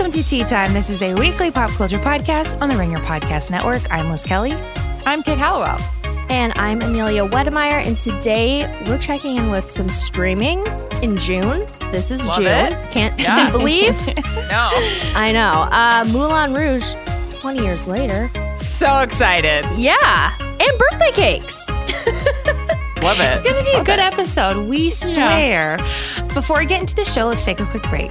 Welcome to Tea Time. This is a weekly pop culture podcast on the Ringer Podcast Network. I'm Liz Kelly. I'm Kate Hallowell. And I'm Amelia Wedemeyer. And today we're checking in with some streaming in June. This is June. Can't you believe? No. I know. Moulin Rouge, 20 years later. So excited. Yeah. And birthday cakes. Love it. It's going to be a good episode, we swear. Yeah. Before we get into the show, let's take a quick break.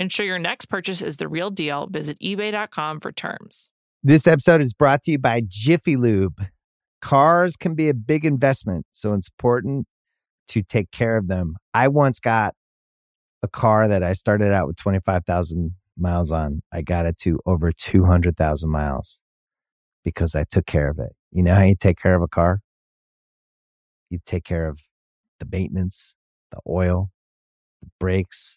Ensure your next purchase is the real deal. Visit eBay.com for terms. This episode is brought to you by Jiffy Lube. Cars can be a big investment, so it's important to take care of them. I once got a car that I started out with 25,000 miles on. I got it to over 200,000 miles because I took care of it. You know how you take care of a car? You take care of the maintenance, the oil, the brakes,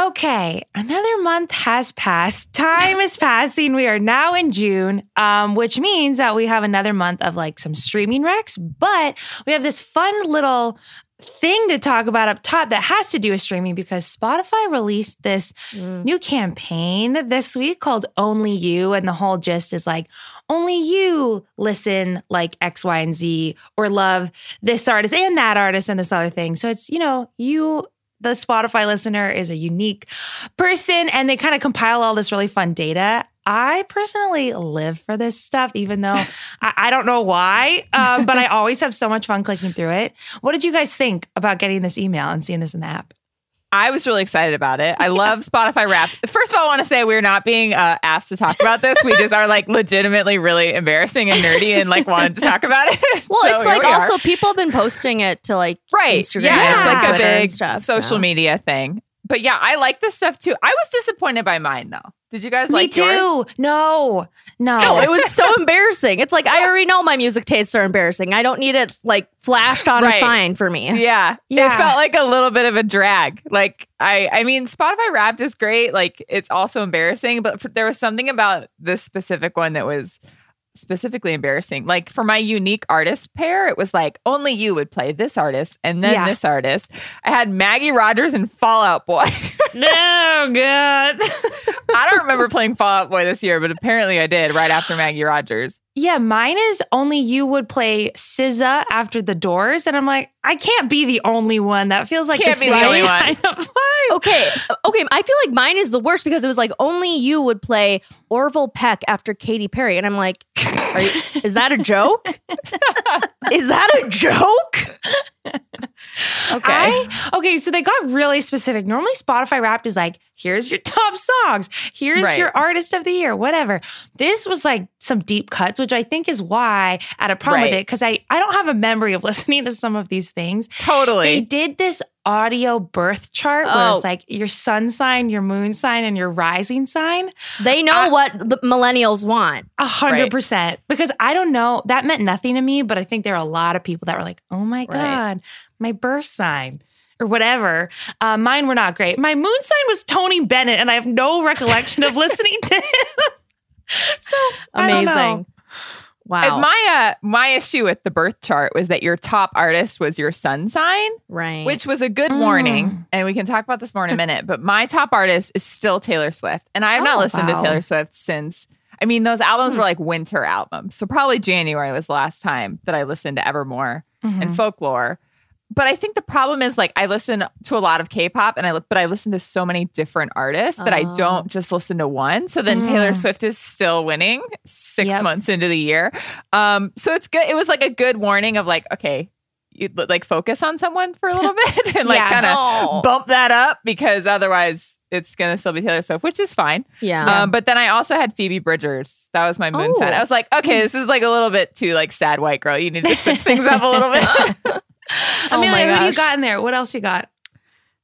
Okay, another month has passed. Time is passing. We are now in June, which means that we have another month of like some streaming wrecks, but we have this fun little thing to talk about up top that has to do with streaming because Spotify released this new campaign this week called Only You. And the whole gist is like, only you listen like X, Y, and Z or love this artist and that artist and this other thing. So it's, you know, you... The Spotify listener is a unique person, and they kind of compile all this really fun data. I personally live for this stuff, even though I don't know why, but I always have so much fun clicking through it. What did you guys think about getting this email and seeing this in the app? I was really excited about it. I love Spotify Wrapped. First of all, I want to say we're not being asked to talk about this. We just are like legitimately really embarrassing and nerdy and like wanted to talk about it. Well, so it's like also people have been posting it to like Instagram. Yeah, and it's like a big stuff, social media thing. But yeah, I like this stuff too. I was disappointed by mine though. Did you guys like yours? Me too. No, it was so embarrassing. It's like, I already know my music tastes are embarrassing. I don't need it like flashed on a sign for me. Yeah. It felt like a little bit of a drag. Like, I mean, Spotify Wrapped is great. Like, it's also embarrassing. But there was something about this specific one that was specifically embarrassing. Like, for my unique artist pair, it was like, only you would play this artist and then this artist. I had Maggie Rogers and Fall Out Boy. No, God. I don't remember playing Fall Out Boy this year, but apparently I did right after Maggie Rogers. Yeah, mine is only you would play SZA after The Doors. And I'm like, I can't be the only one. That feels like can't the only one. Okay. I feel like mine is the worst because it was like only you would play Orville Peck after Katy Perry. And I'm like, is that a joke? Is that a joke? Okay, so they got really specific. Normally Spotify Wrapped is like, here's your top songs. Here's your artist of the year, whatever. This was like some deep cuts, which I think is why I had a problem with it because I don't have a memory of listening to some of these things. Totally. They did this audio birth chart where it's like your sun sign, your moon sign, and your rising sign. They know what the millennials want. 100%. Because I don't know. That meant nothing to me, but I think there are a lot of people that were like, oh my God, my birth sign. or whatever. Mine were not great. My moon sign was Tony Bennett, and I have no recollection of listening to him. So amazing. I don't know. Wow. My issue with the birth chart was that your top artist was your sun sign, right? Which was a good warning, and we can talk about this more in a minute. But my top artist is still Taylor Swift, and I have not listened to Taylor Swift since. I mean, those albums were like winter albums, so probably January was the last time that I listened to Evermore and Folklore. But I think the problem is, like, I listen to a lot of K-pop, and I listen to so many different artists that I don't just listen to one. So then Taylor Swift is still winning 6 months into the year. So it's good. It was like a good warning of like, okay, you like focus on someone for a little bit and like kind of bump that up, because otherwise it's going to still be Taylor Swift, which is fine. Yeah. But then I also had Phoebe Bridgers. That was my moon sign. I was like, okay, this is like a little bit too like sad white girl. You need to switch things up a little bit. Amelia, who do you got in there? What else you got?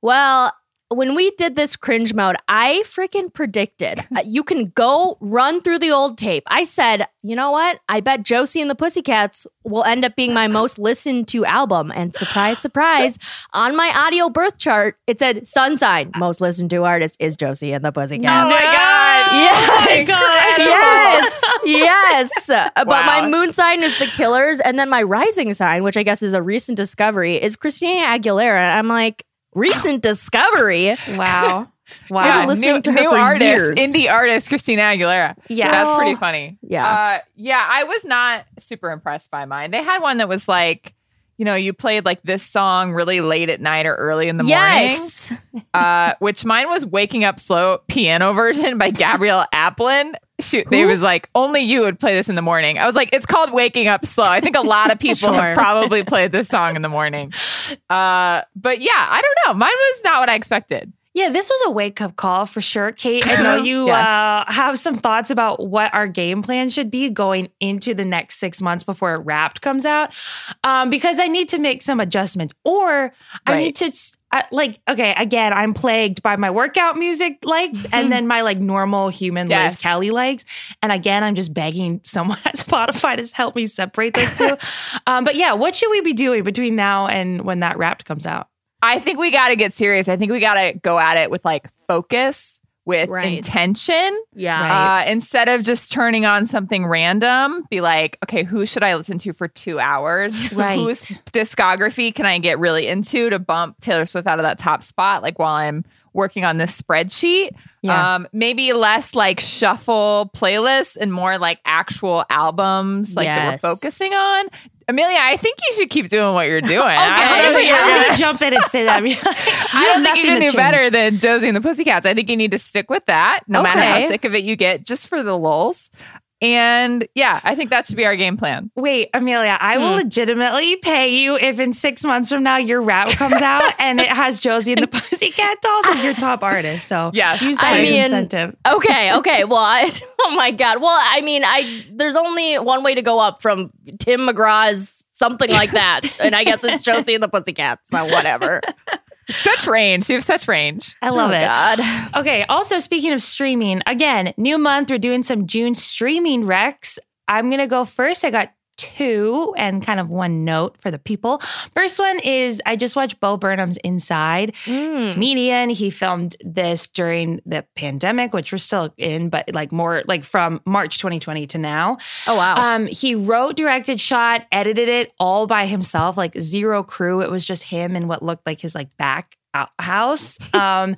Well, when we did this cringe mode, I freaking predicted. You can go run through the old tape. I said, you know what? I bet Josie and the Pussycats will end up being my most listened to album. And surprise, surprise, on my audio birth chart, it said sun sign. Most listened to artist is Josie and the Pussycats. Oh my God. Yes. Oh my God. Yes. Yes. But my moon sign is the Killers. And then my rising sign, which I guess is a recent discovery, is Christina Aguilera. And I'm like, recent discovery. Wow. Wow. New artist, years. Indie artist, Christina Aguilera. Yeah. That's pretty funny. Yeah. Yeah. I was not super impressed by mine. They had one that was like, you know, you played like this song really late at night or early in the morning. Which mine was Waking Up Slow piano version by Gabrielle Aplin. Shoot, they was like, only you would play this in the morning. I was like, it's called Waking Up Slow. I think a lot of people have probably played this song in the morning. But yeah, I don't know. Mine was not what I expected. Yeah, this was a wake-up call for sure. Kate, I know you have some thoughts about what our game plan should be going into the next 6 months before Wrapped comes out, because I need to make some adjustments. Or I need to, like, okay, again, I'm plagued by my workout music likes and then my, like, normal human Liz Kelly likes. And again, I'm just begging someone at Spotify to help me separate those two. But yeah, what should we be doing between now and when that Wrapped comes out? I think we got to get serious. I think we got to go at it with like focus, with intention. Yeah. Instead of just turning on something random, be like, okay, who should I listen to for 2 hours? Right. Whose discography can I get really into to bump Taylor Swift out of that top spot? Like while I'm working on this spreadsheet, maybe less like shuffle playlists and more like actual albums like that we're focusing on. Amelia, I think you should keep doing what you're doing. Okay, I was going to jump in and say that. I mean, like, I don't think you can do better than Josie and the Pussycats. I think you need to stick with that, no matter how sick of it you get, just for the lulz. And yeah, I think that should be our game plan. Wait, Amelia, I will legitimately pay you if in 6 months from now your rap comes out and it has Josie and the Pussycat Dolls as your top artist. So use that as incentive. Okay. Well, oh my God. Well, I mean, there's only one way to go up from Tim McGraw's something like that. And I guess it's Josie and the Pussycats. So whatever. Such range. You have such range. I love it. God. Okay. Also, speaking of streaming, again, new month, we're doing some June streaming recs. I'm going to go first. I got two and kind of one note for the people. First one is I just watched Bo Burnham's Inside. He's a comedian. He filmed this during the pandemic, which we're still in, but like more like from March 2020 to now. Oh, wow. He wrote, directed, shot, edited it all by himself, like zero crew. It was just him and what looked like his like back house, kind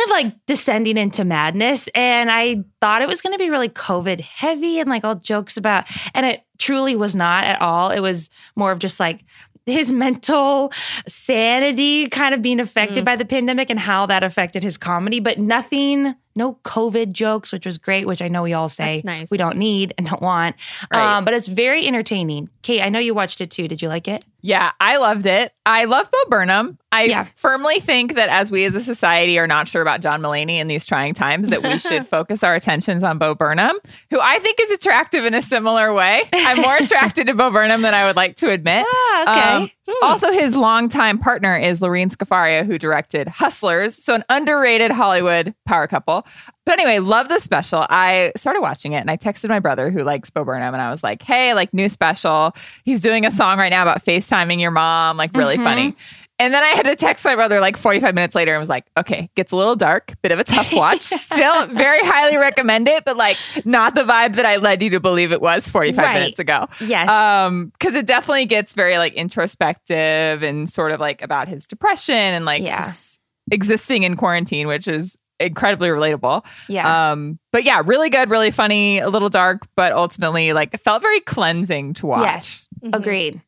of like descending into madness. And I thought it was going to be really COVID heavy and like all jokes about, and it truly was not at all. It was more of just like his mental sanity kind of being affected by the pandemic and how that affected his comedy, but nothing, no COVID jokes, which was great, which I know we all say we don't need and don't want. Right. But it's very entertaining. Kate, I know you watched it too. Did you like it? Yeah, I loved it. I love Bo Burnham. I firmly think that as we as a society are not sure about John Mulaney in these trying times, that we should focus our attentions on Bo Burnham, who I think is attractive in a similar way. I'm more attracted to Bo Burnham than I would like to admit. Also, his longtime partner is Lorene Scafaria, who directed Hustlers. So an underrated Hollywood power couple. But anyway, love the special. I started watching it and I texted my brother who likes Bo Burnham and I was like, hey, like new special. He's doing a song right now about FaceTiming your mom, like really funny. And then I had to text my brother like 45 minutes later and was like, okay, gets a little dark, bit of a tough watch. Still very highly recommend it, but like not the vibe that I led you to believe it was 45 minutes ago. Yes. Because it definitely gets very like introspective and sort of like about his depression and like just existing in quarantine, which is incredibly relatable. Yeah. But yeah, really good, really funny, a little dark, but ultimately like it felt very cleansing to watch. Yes. Mm-hmm. Agreed.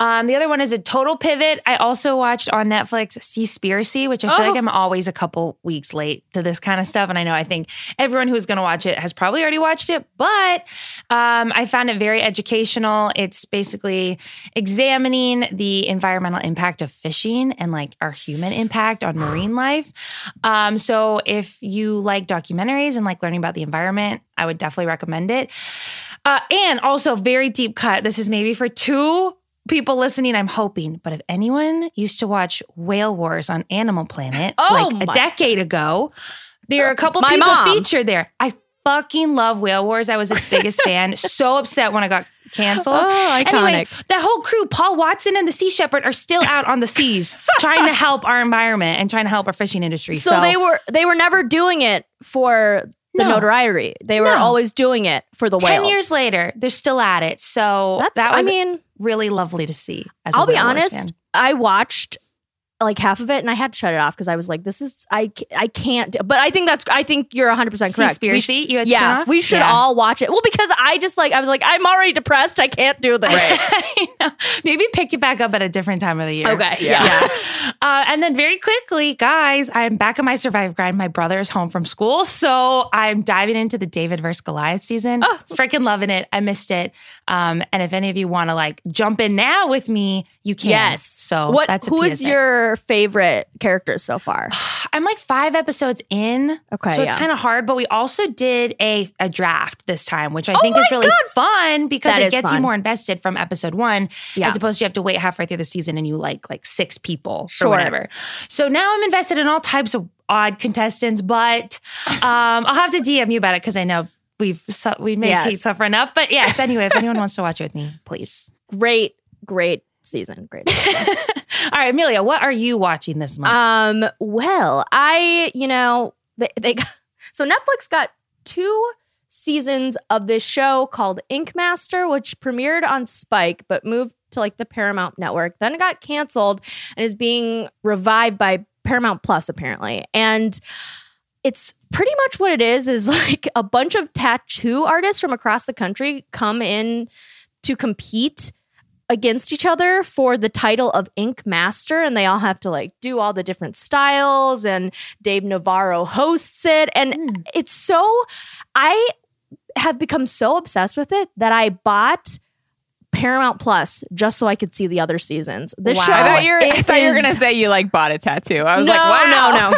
The other one is a total pivot. I also watched on Netflix Seaspiracy, which I feel like I'm always a couple weeks late to this kind of stuff. And I know I think everyone who's going to watch it has probably already watched it, but I found it very educational. It's basically examining the environmental impact of fishing and like our human impact on marine life. So if you like documentaries and like learning about the environment, I would definitely recommend it. And also very deep cut. This is maybe for two people listening, I'm hoping. But if anyone used to watch Whale Wars on Animal Planet like a decade ago, there are a couple people featured there. I fucking love Whale Wars. I was its biggest fan. So upset when I got canceled. Oh, iconic. Anyway, that whole crew, Paul Watson and the Sea Shepherd, are still out on the seas trying to help our environment and trying to help our fishing industry. So they were never doing it for the notoriety. They were always doing it for the whales. 10 years later, they're still at it. So that was really lovely to see. As I'll be honest, I watched like half of it and I had to shut it off because I was like, I can't do, but I think you're 100% correct. Seaspiracy, you had to turn off? We should all watch it. Well, because I was like, I'm already depressed. I can't do this. Right. Maybe pick it back up at a different time of the year. Okay. Yeah. And then very quickly, guys, I'm back on my survive grind. My brother is home from school. So I'm diving into the David versus Goliath season. Oh. Freaking loving it. I missed it. And if any of you want to like jump in now with me, you can. Yes. So who is your favorite characters so far? I'm like 5 episodes in. Okay. So it's kind of hard, but we also did a draft this time, which I think is really fun because it gets you more invested from episode 1 as opposed to you have to wait halfway through the season and you like 6 people or whatever. So now I'm invested in all types of odd contestants, but I'll have to DM you about it because I know we made Kate suffer enough. But yes, anyway, if anyone wants to watch it with me, please. Great season. Great season. All right, Amelia, what are you watching this month? Well, so Netflix got 2 seasons of this show called Ink Master, which premiered on Spike, but moved to like the Paramount Network, then got canceled and is being revived by Paramount Plus apparently. And it's pretty much what it is like a bunch of tattoo artists from across the country come in to compete against each other for the title of Ink Master, and they all have to like do all the different styles, and Dave Navarro hosts it, and it's so, I have become so obsessed with it that I bought Paramount Plus just so I could see the other seasons. This show, I thought you were gonna say you like bought a tattoo. I was no.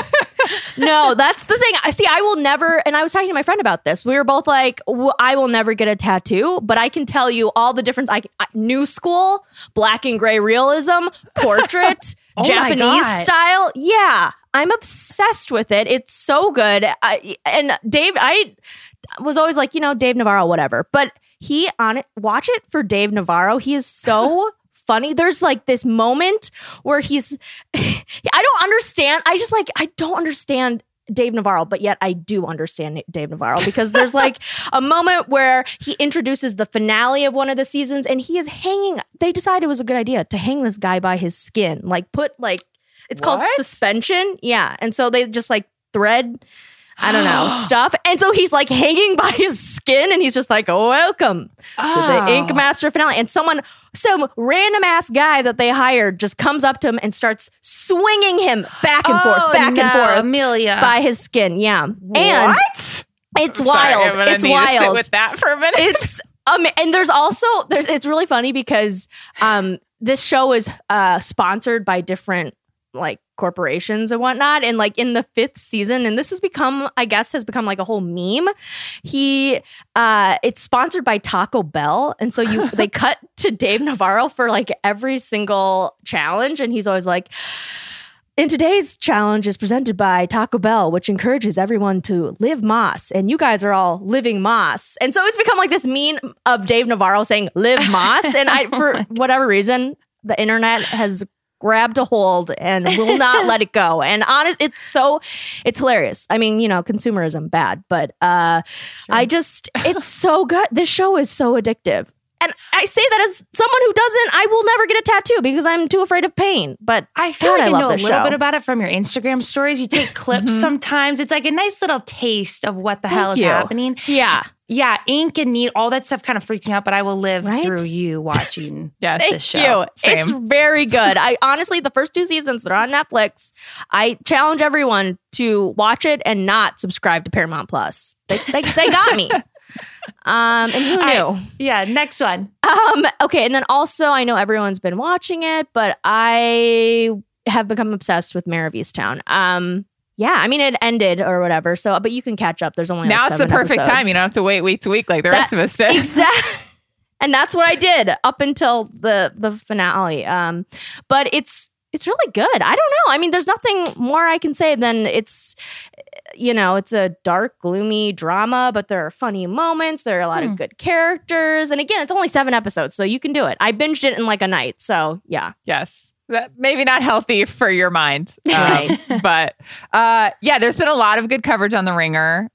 No, that's the thing. I will never, and I was talking to my friend about this. We were both like, I will never get a tattoo, but I can tell you all the difference. New school, black and gray realism, portrait, Japanese style. Yeah, I'm obsessed with it. It's so good. And Dave, I was always like, Dave Navarro, whatever. But watch it for Dave Navarro. He is so funny. There's like this moment where I don't understand Dave Navarro, but yet I do understand Dave Navarro because there's like a moment where he introduces the finale of one of the seasons and he is hanging. They decided it was a good idea to hang this guy by his skin, like it's called suspension. Yeah. And so they just like thread, I don't know, stuff. And so he's like hanging by his skin and he's just like, welcome to the Ink Master finale. And some random ass guy that they hired just comes up to him and starts swinging him back and forth, and forth, Amelia, by his skin. Yeah. And what? It's wild. Sorry, it's wild. Sit with that for a minute. It's and there's it's really funny because this show is sponsored by different like corporations and whatnot, and like in the 5th season, and this has become like a whole meme, it's sponsored by Taco Bell, and so they cut to Dave Navarro for like every single challenge, and he's always like, and today's challenge is presented by Taco Bell, which encourages everyone to live moss. And you guys are all living moss. And so it's become like this meme of Dave Navarro saying live moss. And I, for whatever reason, the internet has grabbed a hold and will not let it go. And honest, it's hilarious. I mean, you know, consumerism bad, but sure. It's so good. This show is so addictive. And I say that as someone who doesn't, I will never get a tattoo because I'm too afraid of pain. But I feel like I know a little bit about it from your Instagram stories. You take clips sometimes. It's like a nice little taste of what the hell is happening. Yeah. Yeah, ink and needle, all that stuff kind of freaks me out, but I will live through you watching this show. Thank you. It's very good. I honestly, the first two seasons that are on Netflix, I challenge everyone to watch it and not subscribe to Paramount Plus. They got me. And who knew? Next one. Okay, and then also, I know everyone's been watching it, but I have become obsessed with Mare of Easttown. Yeah, I mean, it ended or whatever. So, but you can catch up. There's only now it's the perfect episodes. Time. You don't have to wait week to week like the rest of us did. Exactly. And that's what I did up until the finale. But it's really good. I don't know. I mean, there's nothing more I can say than it's a dark, gloomy drama, but there are funny moments. There are a lot of good characters. And again, it's only 7 episodes, so you can do it. I binged it in like a night. So yeah. Yes. That maybe not healthy for your mind, but there's been a lot of good coverage on The Ringer,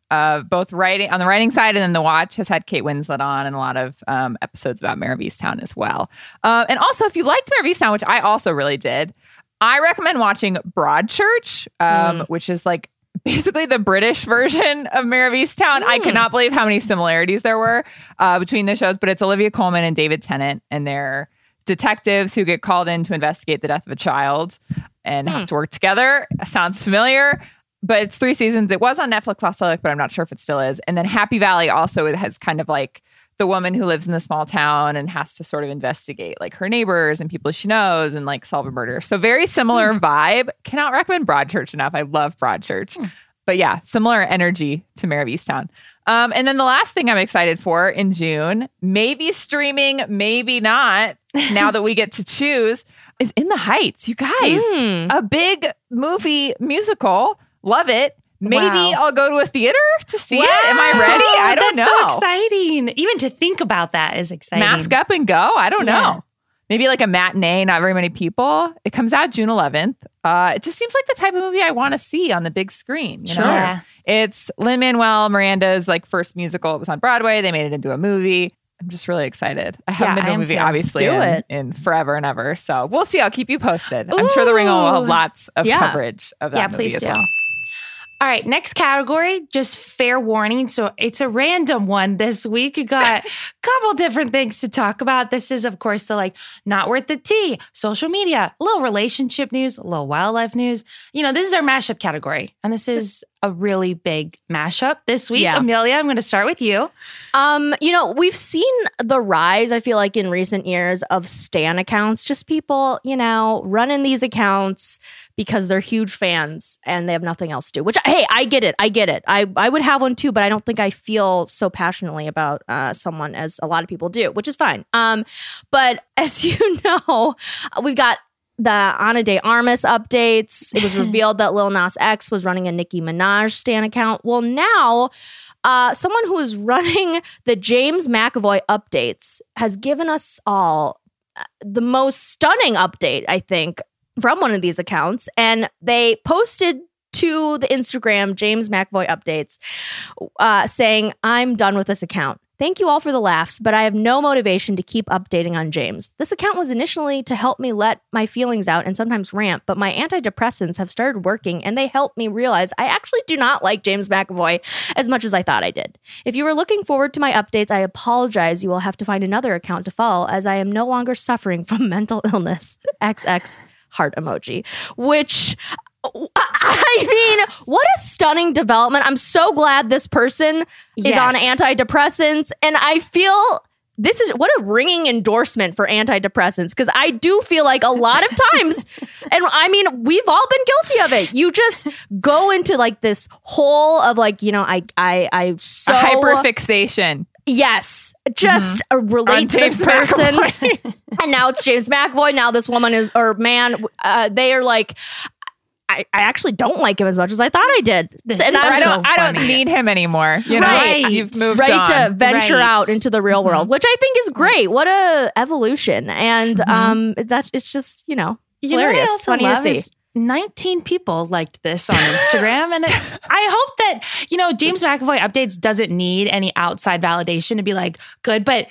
both writing on the writing side, and then The Watch has had Kate Winslet on, and a lot of episodes about Mare of Easttown as well. And also, if you liked Mare of Easttown, which I also really did, I recommend watching Broadchurch, which is like basically the British version of Mare of Easttown. I could not believe how many similarities there were between the shows, but it's Olivia Colman and David Tennant, and they're detectives who get called in to investigate the death of a child and have to work together. Sounds familiar, but it's 3 seasons. It was on Netflix last week, but I'm not sure if it still is. And then Happy Valley also has kind of like the woman who lives in the small town and has to sort of investigate like her neighbors and people she knows and like solve a murder. So very similar vibe. Cannot recommend Broadchurch enough. I love Broadchurch. But yeah, similar energy to Mare of Easttown. And then the last thing I'm excited for in June, maybe streaming, maybe not, now that we get to choose, is In the Heights. You guys, a big movie musical. Love it. Maybe I'll go to a theater to see it. Am I ready? I don't know. That's so exciting. Even to think about that is exciting. Mask up and go. I don't know. Maybe like a matinee, not very many people. It comes out June 11th. It just seems like the type of movie I want to see on the big screen. You know? It's Lin-Manuel Miranda's like first musical. It was on Broadway. They made it into a movie. I'm just really excited. I haven't been to a movie, obviously, in forever and ever. So we'll see. I'll keep you posted. Ooh. I'm sure The Ringer will have lots of coverage of that movie please as well. All right, next category, just fair warning. So it's a random one this week. You got a couple different things to talk about. This is, of course, the like not worth the tea, social media, a little relationship news, a little wildlife news. You know, this is our mashup category. And this is a really big mashup this week. Yeah. Amelia, I'm going to start with you. You know, we've seen the rise, I feel like, in recent years of stan accounts, just people, you know, running these accounts because they're huge fans and they have nothing else to do, which, hey, I get it. I would have one too, but I don't think I feel so passionately about someone as a lot of people do, which is fine. But as you know, we've got the Ana de Armas updates. It was revealed that Lil Nas X was running a Nicki Minaj stan account. Well, now someone who is running the James McAvoy updates has given us all the most stunning update, I think, from one of these accounts. And they posted to the Instagram James McAvoy updates saying, "I'm done with this account. Thank you all for the laughs, but I have no motivation to keep updating on James. This account was initially to help me let my feelings out and sometimes rant, but my antidepressants have started working and they helped me realize I actually do not like James McAvoy as much as I thought I did. If you were looking forward to my updates, I apologize. You will have to find another account to follow as I am no longer suffering from mental illness. XX heart emoji," which... I mean, what a stunning development. I'm so glad this person is on antidepressants. And I feel this is what a ringing endorsement for antidepressants, because I do feel like a lot of times, and I mean, we've all been guilty of it. You just go into like this hole of like, you know, I so... hyperfixation. Yes. Just relate to this person. And now it's James McAvoy. Now this woman is, or man, they are like... I actually don't like him as much as I thought I did. This and I don't need him anymore. You know, you've moved on. To venture out into the real world, which I think is great. What a evolution. And that's, it's just, you know, hilarious. Funny to see. 19 people liked this on Instagram. And I hope that, you know, James McAvoy updates doesn't need any outside validation to be like good, but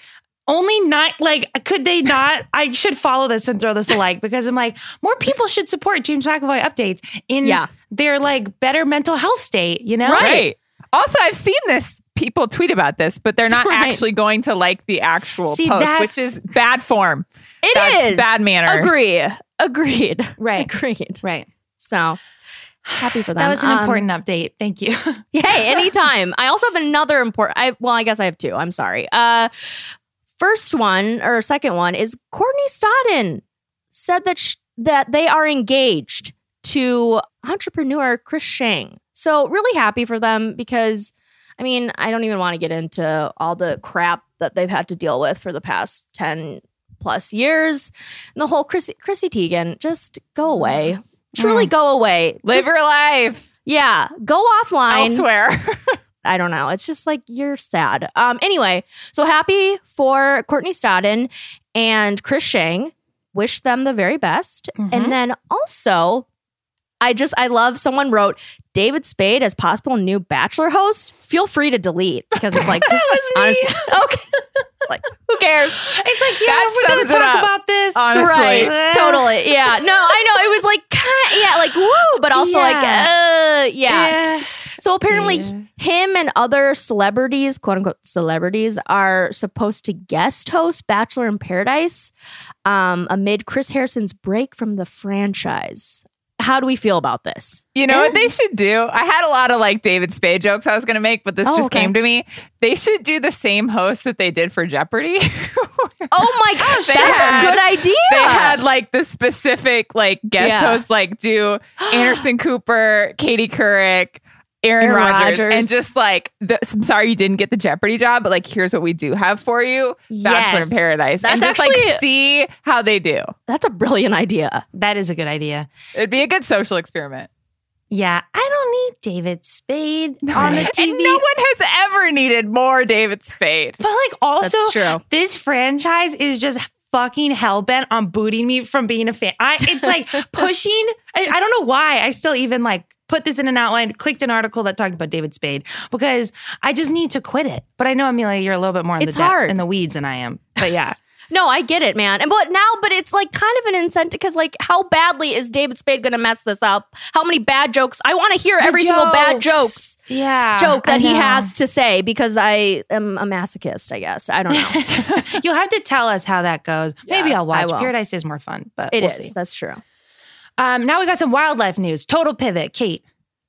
only not like, could they not? I should follow this and throw this a like, because I'm like, more people should support James McAvoy updates in their like better mental health state, you know? Right. Also, I've seen this. People tweet about this, but they're not actually going to like the actual post, which is bad form. That's bad manners. Agreed. Right. So happy for them. That was an important update. Thank you. Hey, anytime. I also have another important, I guess I have two. I'm sorry. First one or second one is Courtney Stodden said that that they are engaged to entrepreneur Chris Shang. So really happy for them, because I mean, I don't even want to get into all the crap that they've had to deal with for the past 10 plus years. And the whole Chrissy Teigen, just go away. Truly go away. Live her life. Yeah. Go offline. Elsewhere. I don't know. It's just like, you're sad. Anyway, so happy for Courtney Stodden and Chris Shang. Wish them the very best. Mm-hmm. And then also, I love, someone wrote, David Spade as possible new Bachelor host. Feel free to delete, because it's like, that was me. Honestly, okay. Like, who cares? It's like, yeah, we're going to talk about this. Honestly. Right. Totally. Yeah. No, I know. It was like, like, woo, but also yeah. So apparently him and other celebrities, quote unquote celebrities, are supposed to guest host Bachelor in Paradise amid Chris Harrison's break from the franchise. How do we feel about this? You know what they should do? I had a lot of like David Spade jokes I was going to make, but this came to me. They should do the same host that they did for Jeopardy. Oh my gosh, that's a good idea. They had like the specific like guest hosts, like do Anderson Cooper, Katie Couric, Aaron Rodgers, and just like, I'm sorry you didn't get the Jeopardy job, but like, here's what we do have for you. Bachelor in Paradise. That's and just actually, like, see how they do. That's a brilliant idea. That is a good idea. It'd be a good social experiment. Yeah, I don't need David Spade on the TV. And no one has ever needed more David Spade. But like, also, that's true. This franchise is just fucking hellbent on booting me from being a fan. It's like pushing. I don't know why I still even like put this in an outline, clicked an article that talked about David Spade, because I just need to quit it. But I know, Amelia, you're a little bit more in the weeds than I am. But yeah. No, I get it, man. But it's like kind of an incentive, because like, how badly is David Spade going to mess this up? How many bad jokes? I want to hear every single bad joke that he has to say, because I am a masochist, I guess. I don't know. You'll have to tell us how that goes. Yeah, maybe I'll watch. Paradise is more fun, but we'll see. That's true. Now we got some wildlife news. Total pivot. Kate.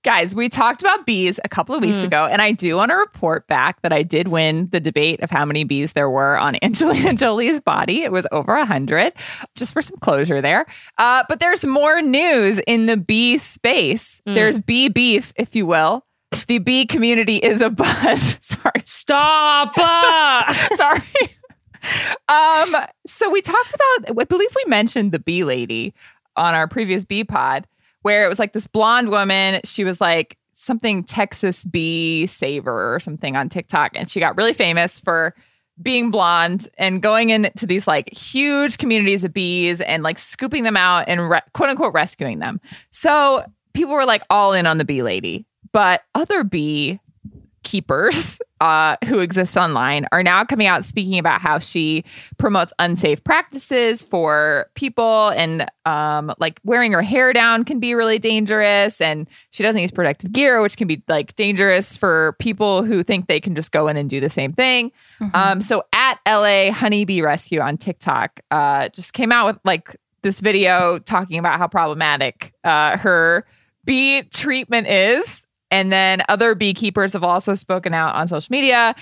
Guys, we talked about bees a couple of weeks ago, and I do want to report back that I did win the debate of how many bees there were on Angelina Jolie's body. It was over 100, just for some closure there. But there's more news in the bee space. There's bee beef, if you will. The bee community is abuzz. Sorry. Stop. Sorry. So we talked about, I believe we mentioned the bee lady on our previous bee pod, where it was like this blonde woman. She was like something Texas Bee Saver or something on TikTok. And she got really famous for being blonde and going into these like huge communities of bees and like scooping them out and quote unquote rescuing them. So people were like all in on the bee lady. But other bee keepers who exist online are now coming out speaking about how she promotes unsafe practices for people, and like wearing her hair down can be really dangerous, and she doesn't use protective gear, which can be like dangerous for people who think they can just go in and do the same thing. So at LA Honeybee Rescue on TikTok just came out with like this video talking about how problematic her bee treatment is. And then other beekeepers have also spoken out on social media.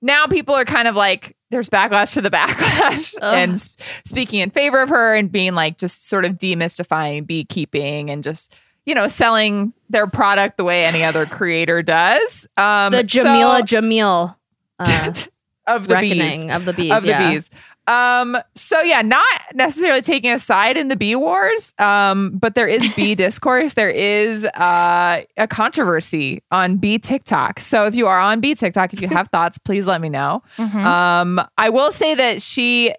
Now people are kind of like, there's backlash to the backlash and speaking in favor of her and being like, just sort of demystifying beekeeping and just, you know, selling their product the way any other creator does. The Jamil of the reckoning bees. Of the bees. So yeah, not necessarily taking a side in the bee wars, but there is bee discourse. There is a controversy on bee TikTok. So if you are on bee TikTok, if you have thoughts, please let me know. I will say that she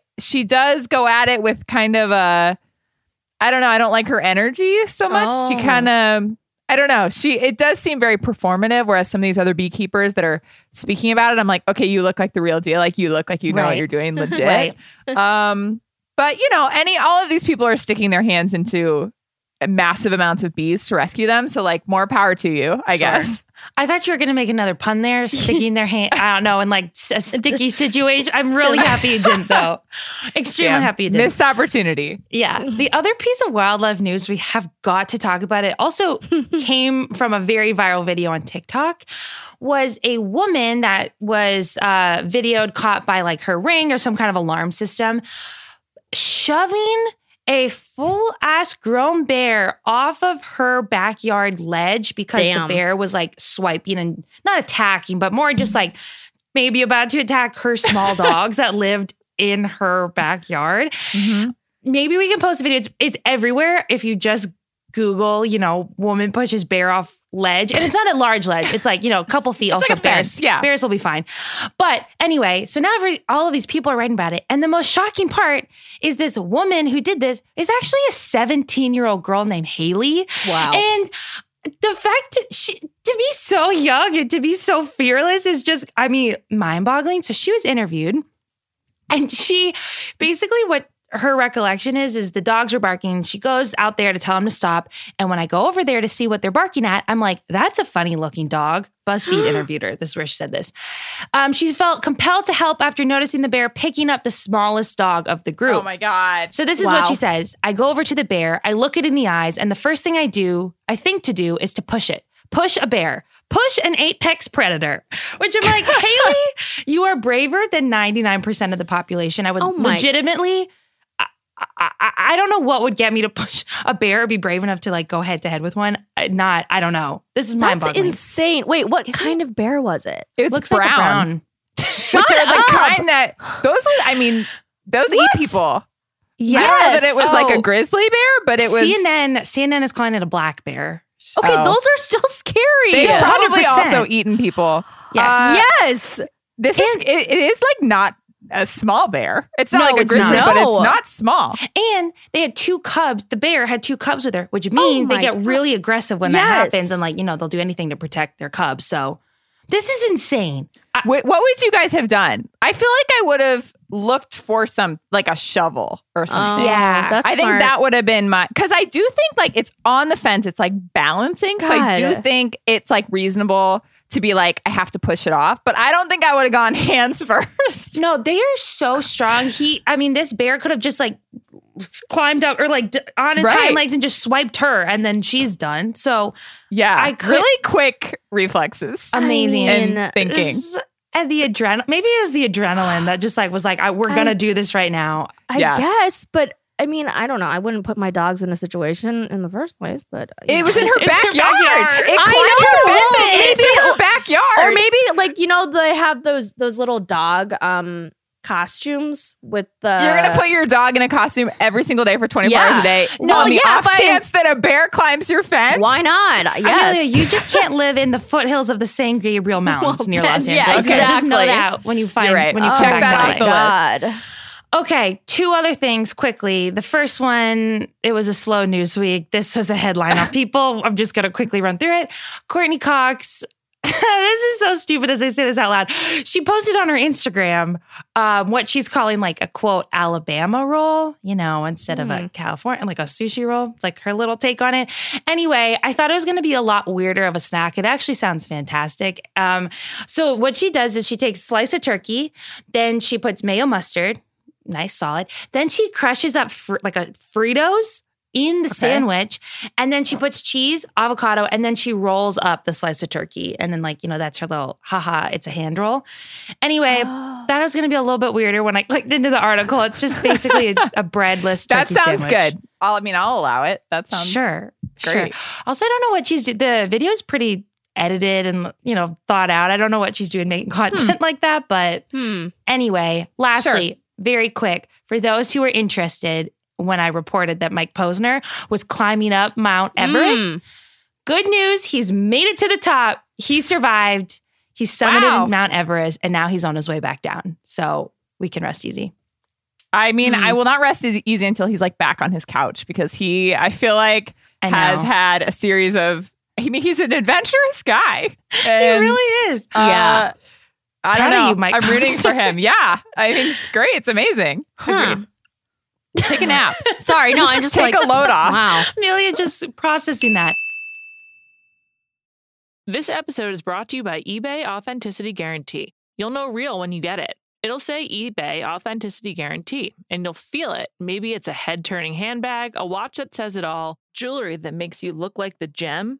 does go at it with kind of a, I don't know. I don't like her energy so much. Oh. She kind of, I don't know. It does seem very performative, whereas some of these other beekeepers that are speaking about it, I'm like, okay, you look like the real deal. Like you look like you know what you're doing legit. But you know, all of these people are sticking their hands into massive amounts of bees to rescue them. So like more power to you, I guess. I thought you were going to make another pun there, sticking their hand, I don't know, in like a sticky situation. I'm really happy you didn't, though. Extremely happy you didn't. Missed opportunity. Yeah. The other piece of wildlife news we have got to talk about, it also came from a very viral video on TikTok, was a woman that was videoed caught by like her Ring or some kind of alarm system, shoving a full-ass grown bear off of her backyard ledge because the bear was like swiping and not attacking, but more just like maybe about to attack her small dogs that lived in her backyard. Mm-hmm. Maybe we can post a video. It's everywhere. If you just Google, you know, woman pushes bear off ledge, and it's not a large ledge. It's like, you know, a couple feet. It's also like bears. Yeah. Bears will be fine. But anyway, so now all of these people are writing about it. And the most shocking part is this woman who did this is actually a 17-year-old girl named Haley. Wow. And the fact to be so young and to be so fearless is just, I mean, mind-boggling. So she was interviewed, and she basically her recollection is the dogs were barking. She goes out there to tell them to stop. And when I go over there to see what they're barking at, I'm like, that's a funny looking dog. BuzzFeed interviewed her. This is where she said this. She felt compelled to help after noticing the bear picking up the smallest dog of the group. Oh my God. So this is what she says. I go over to the bear. I look it in the eyes. And the first thing I think to do is to push it. Push a bear. Push an apex predator. Which I'm like, Haley, you are braver than 99% of the population. I would legitimately... I don't know what would get me to push a bear or be brave enough to like go head to head with one. I don't know. This is mind-boggling. That's insane. Wait, what kind of bear was it? It looks brown. Like a brown. Shut up. The kind that those eat people. Yes. I don't know that it was like a grizzly bear, but it was CNN is calling it a black bear. So. Okay, those are still scary. They've probably 100%. Also eaten people. Yes. Yes. This it is like not a small bear. It's not like a grizzly, but it's not small. And they had two cubs. The bear had two cubs with her, which means they get really aggressive when that happens. And like, you know, they'll do anything to protect their cubs. So this is insane. What would you guys have done? I feel like I would have looked for a shovel or something. Yeah. That's I think smart. That would have been my, because I do think like it's on the fence. It's like balancing. God. So I do think it's like reasonable to be like, I have to push it off. But I don't think I would have gone hands first. No, they are so strong. This bear could have just like climbed up or like on his hind legs and just swiped her, and then she's done. So yeah, really quick reflexes. Amazing. And thinking. And the adrenaline, maybe it was the adrenaline that just like was like, we're going to do this right now. I guess, but I don't know. I wouldn't put my dogs in a situation in the first place, but... It was in her backyard. It climbed her backyard. Or maybe, like, you know, they have those little dog costumes with the... You're going to put your dog in a costume every single day for 24 hours a day on the off chance that a bear climbs your fence? Why not? Yes. Amelia, you just can't live in the foothills of the San Gabriel Mountains near Los Angeles. Yeah, exactly. Just know that when you check back to LA. God. Okay, two other things quickly. The first one, it was a slow news week. This was a headline on People. I'm just going to quickly run through it. Courtney Cox, this is so stupid as I say this out loud. She posted on her Instagram what she's calling like a, quote, Alabama roll, you know, instead of a California, like a sushi roll. It's like her little take on it. Anyway, I thought it was going to be a lot weirder of a snack. It actually sounds fantastic. So what she does is she takes a slice of turkey, then she puts mayo mustard, nice, solid. Then she crushes up Fritos in the sandwich, and then she puts cheese, avocado, and then she rolls up the slice of turkey. And then, like, you know, that's her little, haha, it's a hand roll. Anyway, that was going to be a little bit weirder when I clicked into the article. It's just basically a breadless turkey sandwich. That sounds good. I'll allow it. That sounds great. Sure. Also, I don't know what she's doing. The video is pretty edited and, you know, thought out. I don't know what she's doing making content like that. But anyway, lastly... Sure. Very quick, for those who are interested, when I reported that Mike Posner was climbing up Mount Everest, good news, he's made it to the top. He survived. He summited Mount Everest, and now he's on his way back down. So we can rest easy. I mean, I will not rest easy until he's like back on his couch, because he, I feel like, has had a series of, I mean, he's an adventurous guy. And, he really is. Yeah. I don't know. I'm rooting for him. Yeah. I think it's great. It's amazing. Huh. Take a nap. Sorry. No, I'm just take a load off. Wow. Amelia just processing that. This episode is brought to you by eBay Authenticity Guarantee. You'll know real when you get it. It'll say eBay Authenticity Guarantee, and you'll feel it. Maybe it's a head-turning handbag, a watch that says it all, jewelry that makes you look like the gem,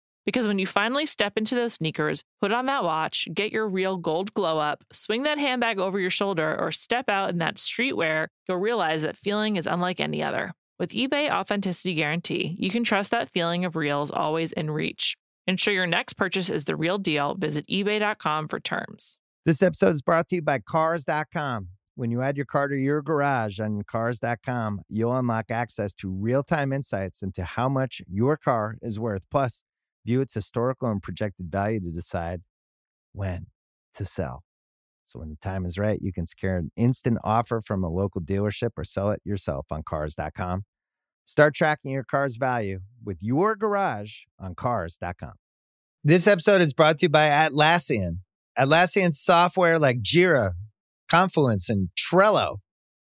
Because when you finally step into those sneakers, put on that watch, get your real gold glow up, swing that handbag over your shoulder, or step out in that streetwear, you'll realize that feeling is unlike any other. With eBay Authenticity Guarantee, you can trust that feeling of real is always in reach. Ensure your next purchase is the real deal. Visit ebay.com for terms. This episode is brought to you by Cars.com. When you add your car to your garage on Cars.com, you'll unlock access to real-time insights into how much your car is worth. Plus, view its historical and projected value to decide when to sell. So when the time is right, you can secure an instant offer from a local dealership or sell it yourself on Cars.com. Start tracking your car's value with your garage on Cars.com. This episode is brought to you by Atlassian. Atlassian software like Jira, Confluence, and Trello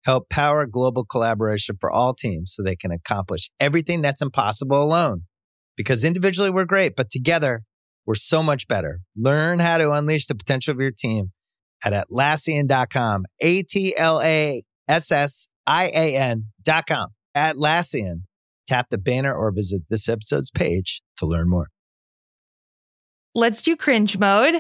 help power global collaboration for all teams so they can accomplish everything that's impossible alone. Because individually we're great, but together we're so much better. Learn how to unleash the potential of your team at Atlassian.com. Atlassian.com. Atlassian. Tap the banner or visit this episode's page to learn more. Let's do cringe mode.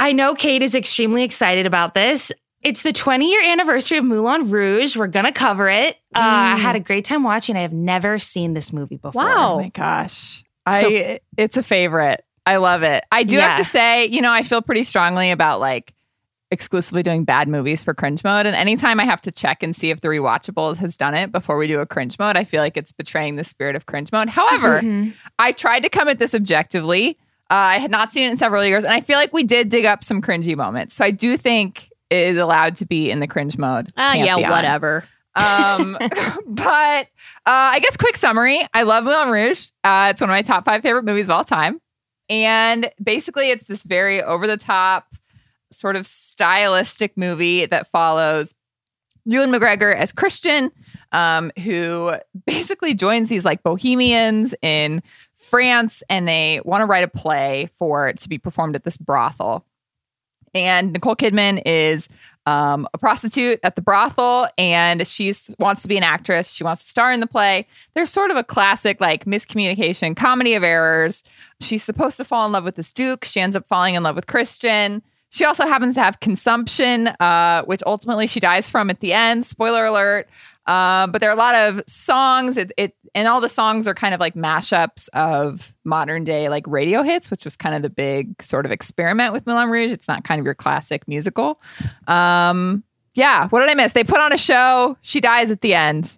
I know Kate is extremely excited about this. It's the 20-year anniversary of Moulin Rouge. We're going to cover it. I had a great time watching. I have never seen this movie before. Wow. Oh my gosh. It's a favorite. I love it. I do have to say, you know, I feel pretty strongly about like exclusively doing bad movies for cringe mode. And anytime I have to check and see if the Rewatchables has done it before we do a cringe mode, I feel like it's betraying the spirit of cringe mode. However, I tried to come at this objectively. I had not seen it in several years, and I feel like we did dig up some cringy moments. So I do think it is allowed to be in the cringe mode. Whatever. But I guess quick summary. I love Moulin Rouge. It's one of my top 5 favorite movies of all time. And basically, it's this very over-the-top sort of stylistic movie that follows Ewan McGregor as Christian, who basically joins these like bohemians in France, and they want to write a play for it to be performed at this brothel. And Nicole Kidman is a prostitute at the brothel, and she wants to be an actress. She wants to star in the play. There's sort of a classic like miscommunication, comedy of errors. She's supposed to fall in love with this Duke. She ends up falling in love with Christian. She also happens to have consumption, which ultimately she dies from at the end. Spoiler alert. But there are a lot of songs, and all the songs are kind of like mashups of modern day like radio hits, which was kind of the big sort of experiment with Moulin Rouge. It's not kind of your classic musical. What did I miss? They put on a show. She dies at the end.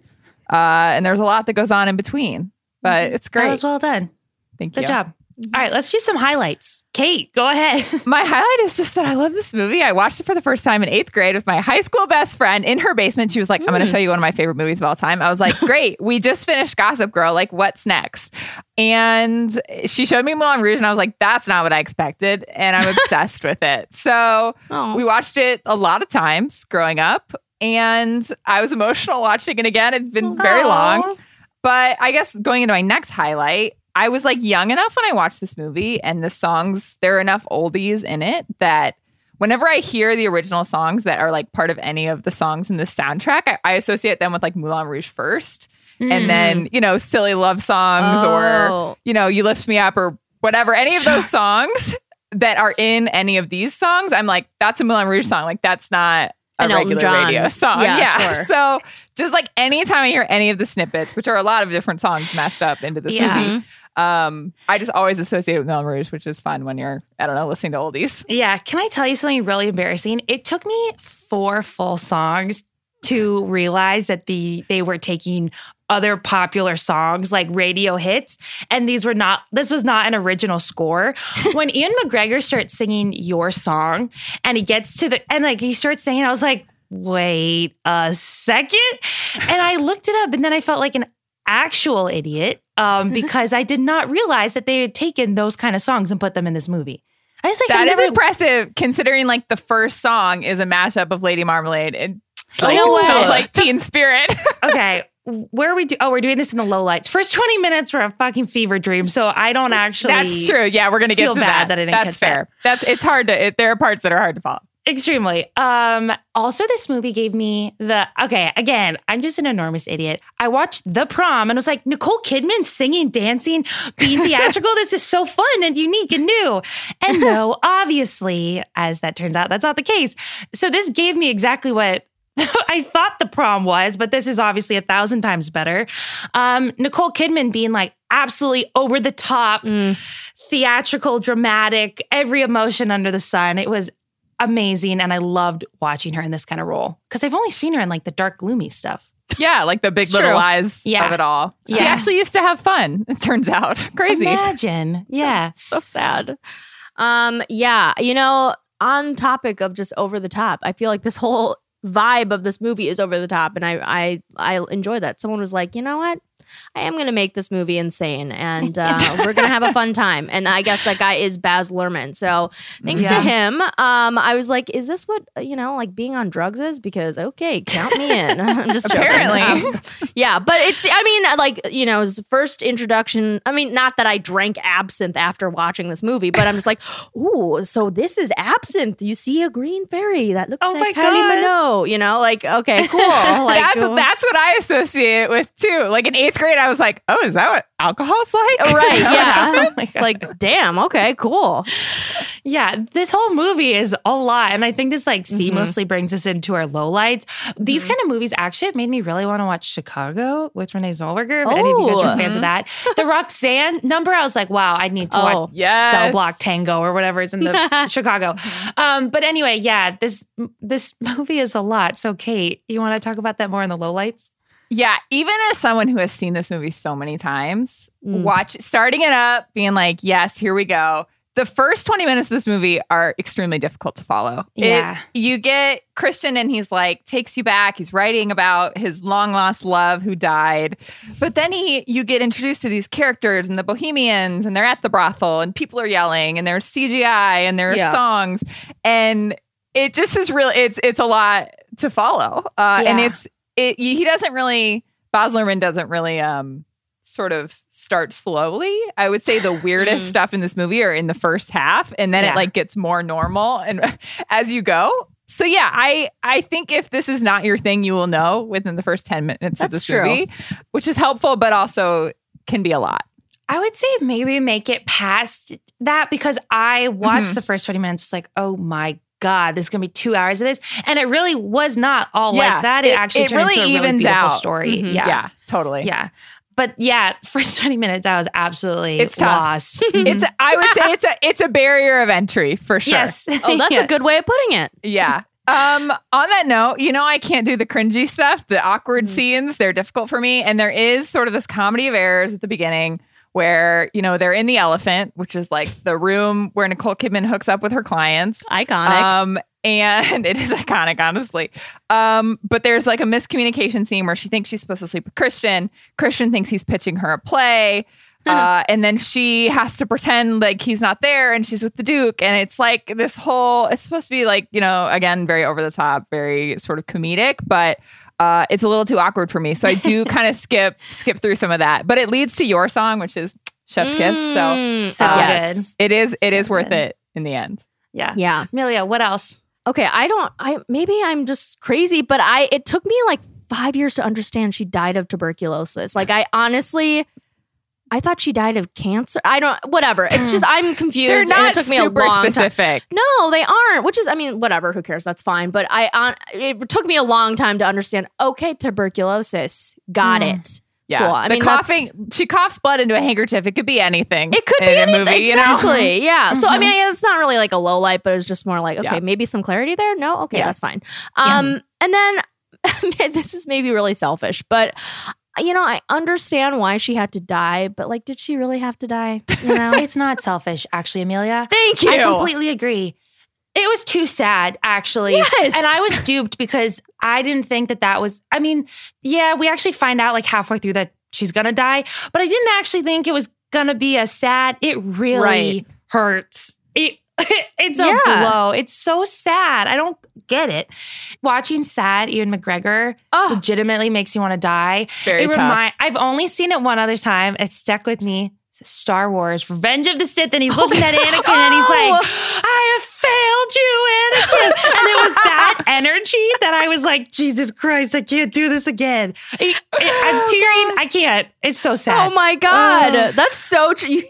And there's a lot that goes on in between, but it's great. That was well done. Thank you. Good job. All right, let's do some highlights. Kate, go ahead. My highlight is just that I love this movie. I watched it for the first time in 8th grade with my high school best friend in her basement. She was like, I'm going to show you one of my favorite movies of all time. I was like, great. We just finished Gossip Girl. Like, what's next? And she showed me Moulin Rouge, and I was like, that's not what I expected. And I'm obsessed with it. So we watched it a lot of times growing up, and I was emotional watching it again. It'd been very long. But I guess going into my next highlight, I was like young enough when I watched this movie, and the songs, there are enough oldies in it that whenever I hear the original songs that are like part of any of the songs in the soundtrack, I associate them with like Moulin Rouge first, and then, you know, silly love songs or, you know, You Lift Me Up or whatever, any of those songs that are in any of these songs, I'm like, that's a Moulin Rouge song. Like, that's not a regular radio song. Yeah. Sure. So just like anytime I hear any of the snippets, which are a lot of different songs mashed up into this movie, I just always associate it with Moulin Rouge, which is fun when you're, I don't know, listening to oldies. Yeah. Can I tell you something really embarrassing? It took me 4 full songs to realize that they were taking other popular songs like radio hits, and this was not an original score. When Ian McGregor starts singing your song and he gets to the, and like he starts singing, I was like, wait a second. And I looked it up, and then I felt like an actual idiot because I did not realize that they had taken those kind of songs and put them in this movie. I was like, that is impressive considering like the first song is a mashup of Lady Marmalade and it smells like Teen Spirit. Okay. Where are we we're doing this in the low lights. First 20 minutes were a fucking fever dream, so I don't actually. That's true. Yeah, we're gonna get to that. That's fair. It's hard to. There are parts that are hard to follow. Extremely. Also, this movie gave me the. Okay, again, I'm just an enormous idiot. I watched The Prom and was like, Nicole Kidman singing, dancing, being theatrical. This is so fun and unique and new. And no, obviously, as that turns out, that's not the case. So this gave me exactly what I thought The Prom was, but this is obviously 1,000 times better. Nicole Kidman being like absolutely over the top, theatrical, dramatic, every emotion under the sun. It was amazing. And I loved watching her in this kind of role because I've only seen her in like the dark, gloomy stuff. Yeah, like the big little lies of it all. Yeah. She actually used to have fun, it turns out. Crazy. Imagine. Yeah. So sad. Yeah. You know, on topic of just over the top, I feel like this whole vibe of this movie is over the top, and I enjoy that. Someone was like, you know what? I am going to make this movie insane, and we're going to have a fun time. And I guess that guy is Baz Luhrmann. So thanks to him, I was like, is this what, like being on drugs is? Because, okay, count me in. I'm just apparently. Yeah, but it's, I mean, like, it was the first introduction. I mean, not that I drank absinthe after watching this movie, but I'm just like, ooh, so this is absinthe. You see a green fairy that looks like Kylie Minogue, like, okay, cool. Like, that's what I associate with too. Like an 8th grade, I was like, oh, is that what alcohol's like? Right, yeah. It's like, damn, okay, cool. Yeah, this whole movie is a lot, and I think this like seamlessly brings us into our lowlights. These kind of movies actually made me really want to watch Chicago with Renee Zellweger, if any of you guys were fans of that. The Roxanne number, I was like, wow, I need to watch Cell Block Tango or whatever is in the Chicago. But anyway, yeah, this movie is a lot. So Kate, you want to talk about that more in the lowlights? Yeah, even as someone who has seen this movie so many times, starting it up, being like, yes, here we go. The first 20 minutes of this movie are extremely difficult to follow. Yeah. You get Christian and he's like, takes you back. He's writing about his long lost love who died. But then you get introduced to these characters and the Bohemians, and they're at the brothel and people are yelling and there's CGI and there are songs. And it just is real. It's a lot to follow. And he doesn't really, Baz Luhrmann doesn't really sort of start slowly. I would say the weirdest stuff in this movie are in the first half, and then it like gets more normal and as you go. So yeah, I think if this is not your thing, you will know within the first 10 minutes of this movie, which is helpful, but also can be a lot. I would say maybe make it past that, because I watched the first 20 minutes, was like, oh my God, this is going to be 2 hours of this. And it really was not all like that. It actually turned really into a really beautiful story. Mm-hmm. Yeah. Yeah, totally. Yeah. But yeah, first 20 minutes, I was absolutely lost. I would say it's a barrier of entry for sure. Yes. Oh, that's a good way of putting it. Yeah. On that note, I can't do the cringy stuff. The awkward scenes, they're difficult for me. And there is sort of this comedy of errors at the beginning where, they're in the elephant, which is like the room where Nicole Kidman hooks up with her clients. Iconic. And it is iconic, honestly. But there's like a miscommunication scene where she thinks she's supposed to sleep with Christian. Christian thinks he's pitching her a play. And then she has to pretend like he's not there and she's with the Duke. And it's like this whole, it's supposed to be like, again, very over the top, very sort of comedic, but it's a little too awkward for me. So I do kind of skip through some of that. But it leads to your song, which is Chef's Kiss. So yes, good. It is worth it in the end. Yeah. Yeah. Amelia, what else? Okay, maybe I'm just crazy, but it took me like 5 years to understand she died of tuberculosis. Like I honestly I thought she died of cancer. I don't, whatever. It's just, I'm confused. They're not, and it took me super a long specific. Time. No, they aren't, which is, I mean, whatever, who cares? That's fine. But it took me a long time to understand, okay, tuberculosis. Got it. Yeah. Cool. I mean, coughing, she coughs blood into a handkerchief. It could be anything. It could be anything. Movie, exactly. You know? Yeah. So, I mean, it's not really like a low light, but it was just more like, okay, maybe some clarity there. No. Okay. Yeah. That's fine. And then this is maybe really selfish, but you know, I understand why she had to die, but like, did she really have to die? You know? It's not selfish, actually, Amelia. Thank you. I completely agree. It was too sad, actually. Yes. And I was duped because I didn't think that was, I mean, yeah, we actually find out like halfway through that she's gonna die, but I didn't actually think it was gonna be as sad. It really hurts. It's a blow. It's so sad. I don't get it. Watching sad Ewan McGregor legitimately makes you want to die. Very tough. I've only seen it one other time. It stuck with me. It's Star Wars, Revenge of the Sith. And he's looking at Anakin and he's like, I have failed you, Anakin. And it was that energy that I was like, Jesus Christ, I can't do this again. I'm tearing. I can't. It's so sad. Oh my God. That's so true.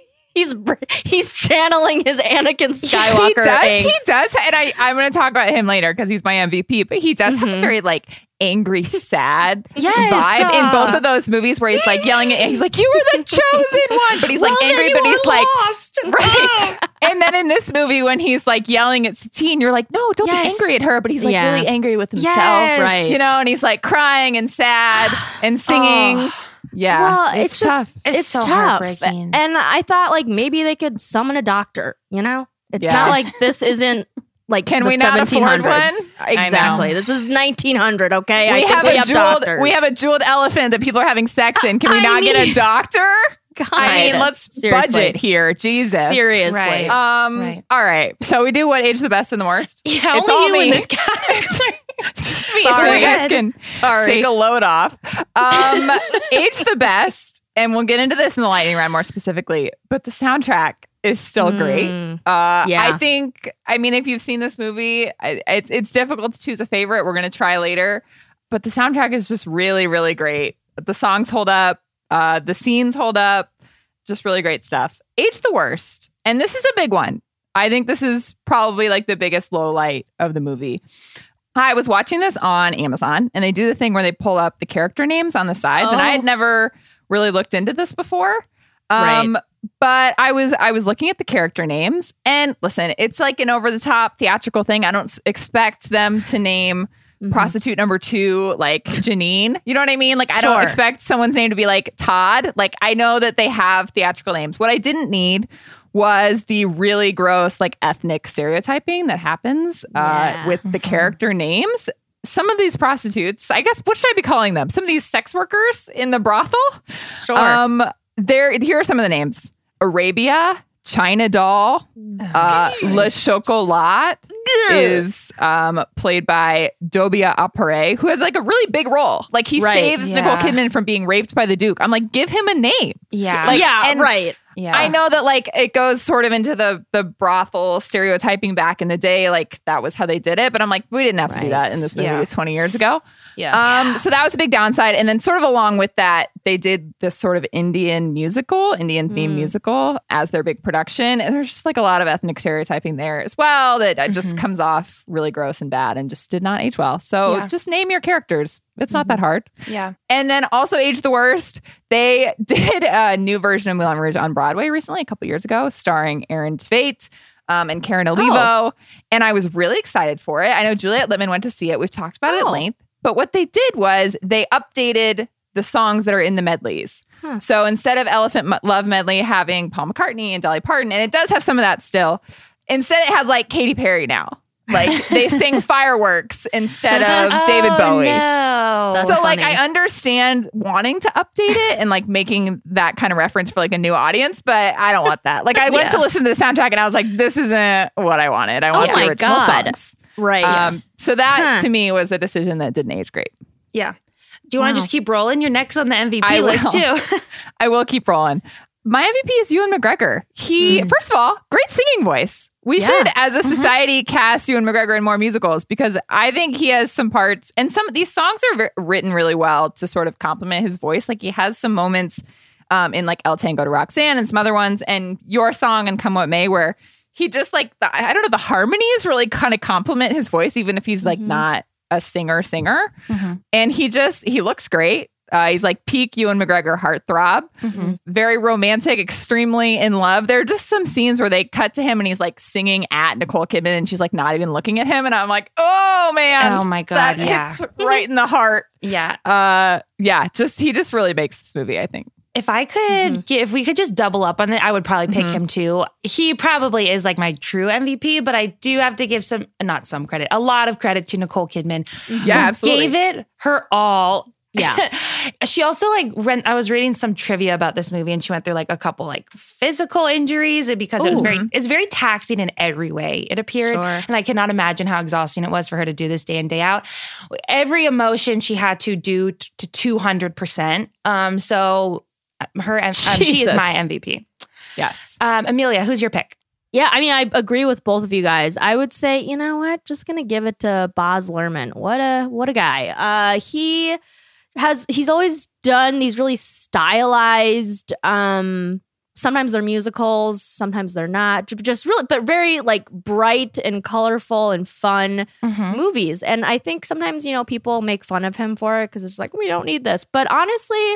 He's channeling his Anakin Skywalker. He does. And I'm going to talk about him later because he's my MVP. But he does have a very like angry, sad vibe in both of those movies where he's like yelling at. He's like, "You were the chosen one," but he's like angry. But he's like, lost. Right. And then in this movie, when he's like yelling at Satine, you're like, "No, don't be angry at her." But he's like really angry with himself, right? You know, and he's like crying and sad and singing. Yeah. Well, it's just tough. It's so tough. Heartbreaking. And I thought like maybe they could summon a doctor, you know? It's not like this isn't like can the we not 1700s. Afford one? Exactly. This is 1900, okay? We have a jeweled elephant that people are having sex in. Can we get a doctor? God, I mean, let's budget here. Jesus. Seriously. Right. All right. Shall we do what age the best and the worst? Yeah, it's all me. In this category. Just me. Sorry. You guys can take a load off. Age the best, and we'll get into this in the lightning round more specifically, but the soundtrack is still great. I think, I mean, if you've seen this movie, it's difficult to choose a favorite. We're going to try later, but the soundtrack is just really, really great. The songs hold up. The scenes hold up. Just really great stuff. Age the worst. And this is a big one. I think this is probably like the biggest low light of the movie. I was watching this on Amazon and they do the thing where they pull up the character names on the sides. And I had never really looked into this before. But I was looking at the character names and listen, it's like an over the top theatrical thing. I don't expect them to name prostitute number 2, like Janine. You know what I mean? Like, I don't expect someone's name to be like Todd. Like, I know that they have theatrical names. What I didn't need was the really gross, like ethnic stereotyping that happens with the character names. Some of these prostitutes, I guess, what should I be calling them? Some of these sex workers in the brothel. Sure. Here are some of the names. Arabia, China Doll, Le Chocolat is played by Dobia Apare, who has like a really big role. Like he saves Nicole Kidman from being raped by the Duke. I'm like, give him a name. Yeah. Like, yeah. I know that like it goes sort of into the brothel stereotyping back in the day. Like that was how they did it. But I'm like, we didn't have to do that in this movie 20 years ago. Yeah. So that was a big downside. And then sort of along with that, they did this sort of Indian themed musical as their big production. And there's just like a lot of ethnic stereotyping there as well that just comes off really gross and bad and just did not age well. So just name your characters. It's not that hard. Yeah. And then also age the worst. They did a new version of Moulin Rouge on Broadway recently, a couple years ago, starring Aaron Tveit. And Karen Olivo. And I was really excited for it. I know Juliette Littman went to see it. We've talked about it at length. But what they did was they updated the songs that are in the medleys. Huh. So instead of Elephant Love Medley having Paul McCartney and Dolly Parton, and it does have some of that still, instead it has like Katy Perry now. Like they sing Fireworks instead of David Bowie. No. So funny. Like I understand wanting to update it and like making that kind of reference for like a new audience, but I don't want that. Like I went to listen to the soundtrack and I was like, this isn't what I wanted. I want the original songs. Right. So that to me was a decision that didn't age great. Yeah. Do you want to just keep rolling? You're next on the MVP list too. I will keep rolling. My MVP is Ewan McGregor. He, first of all, great singing voice. We should, as a society, cast Ewan McGregor in more musicals because I think he has some parts. And some of these songs are written really well to sort of complement his voice. Like he has some moments in like El Tango to Roxanne and some other ones, and Your Song and Come What May, where he just like, the harmonies really kind of complement his voice, even if he's like not a singer. Mm-hmm. And he looks great. He's like peak Ewan McGregor heartthrob, very romantic, extremely in love. There are just some scenes where they cut to him and he's like singing at Nicole Kidman and she's like not even looking at him. And I'm like, oh man. Oh my God. That hits right in the heart. Yeah. He just really makes this movie, I think. If I could, if we could just double up on it, I would probably pick him too. He probably is like my true MVP, but I do have to give a lot of credit to Nicole Kidman. Yeah, who absolutely gave it her all. Yeah. She also I was reading some trivia about this movie and she went through like a couple like physical injuries because it's very taxing in every way, it appeared. Sure. And I cannot imagine how exhausting it was for her to do this day in, day out. Every emotion she had to do to 200%. So her, she is my MVP. Yes. Amelia, who's your pick? Yeah, I mean, I agree with both of you guys. I would say, you know what? Just going to give it to Baz Luhrmann. What a guy. He's always done these really stylized, sometimes they're musicals, sometimes they're not, just really, but very like bright and colorful and fun movies. And I think sometimes, you know, people make fun of him for it because it's like, we don't need this. But honestly,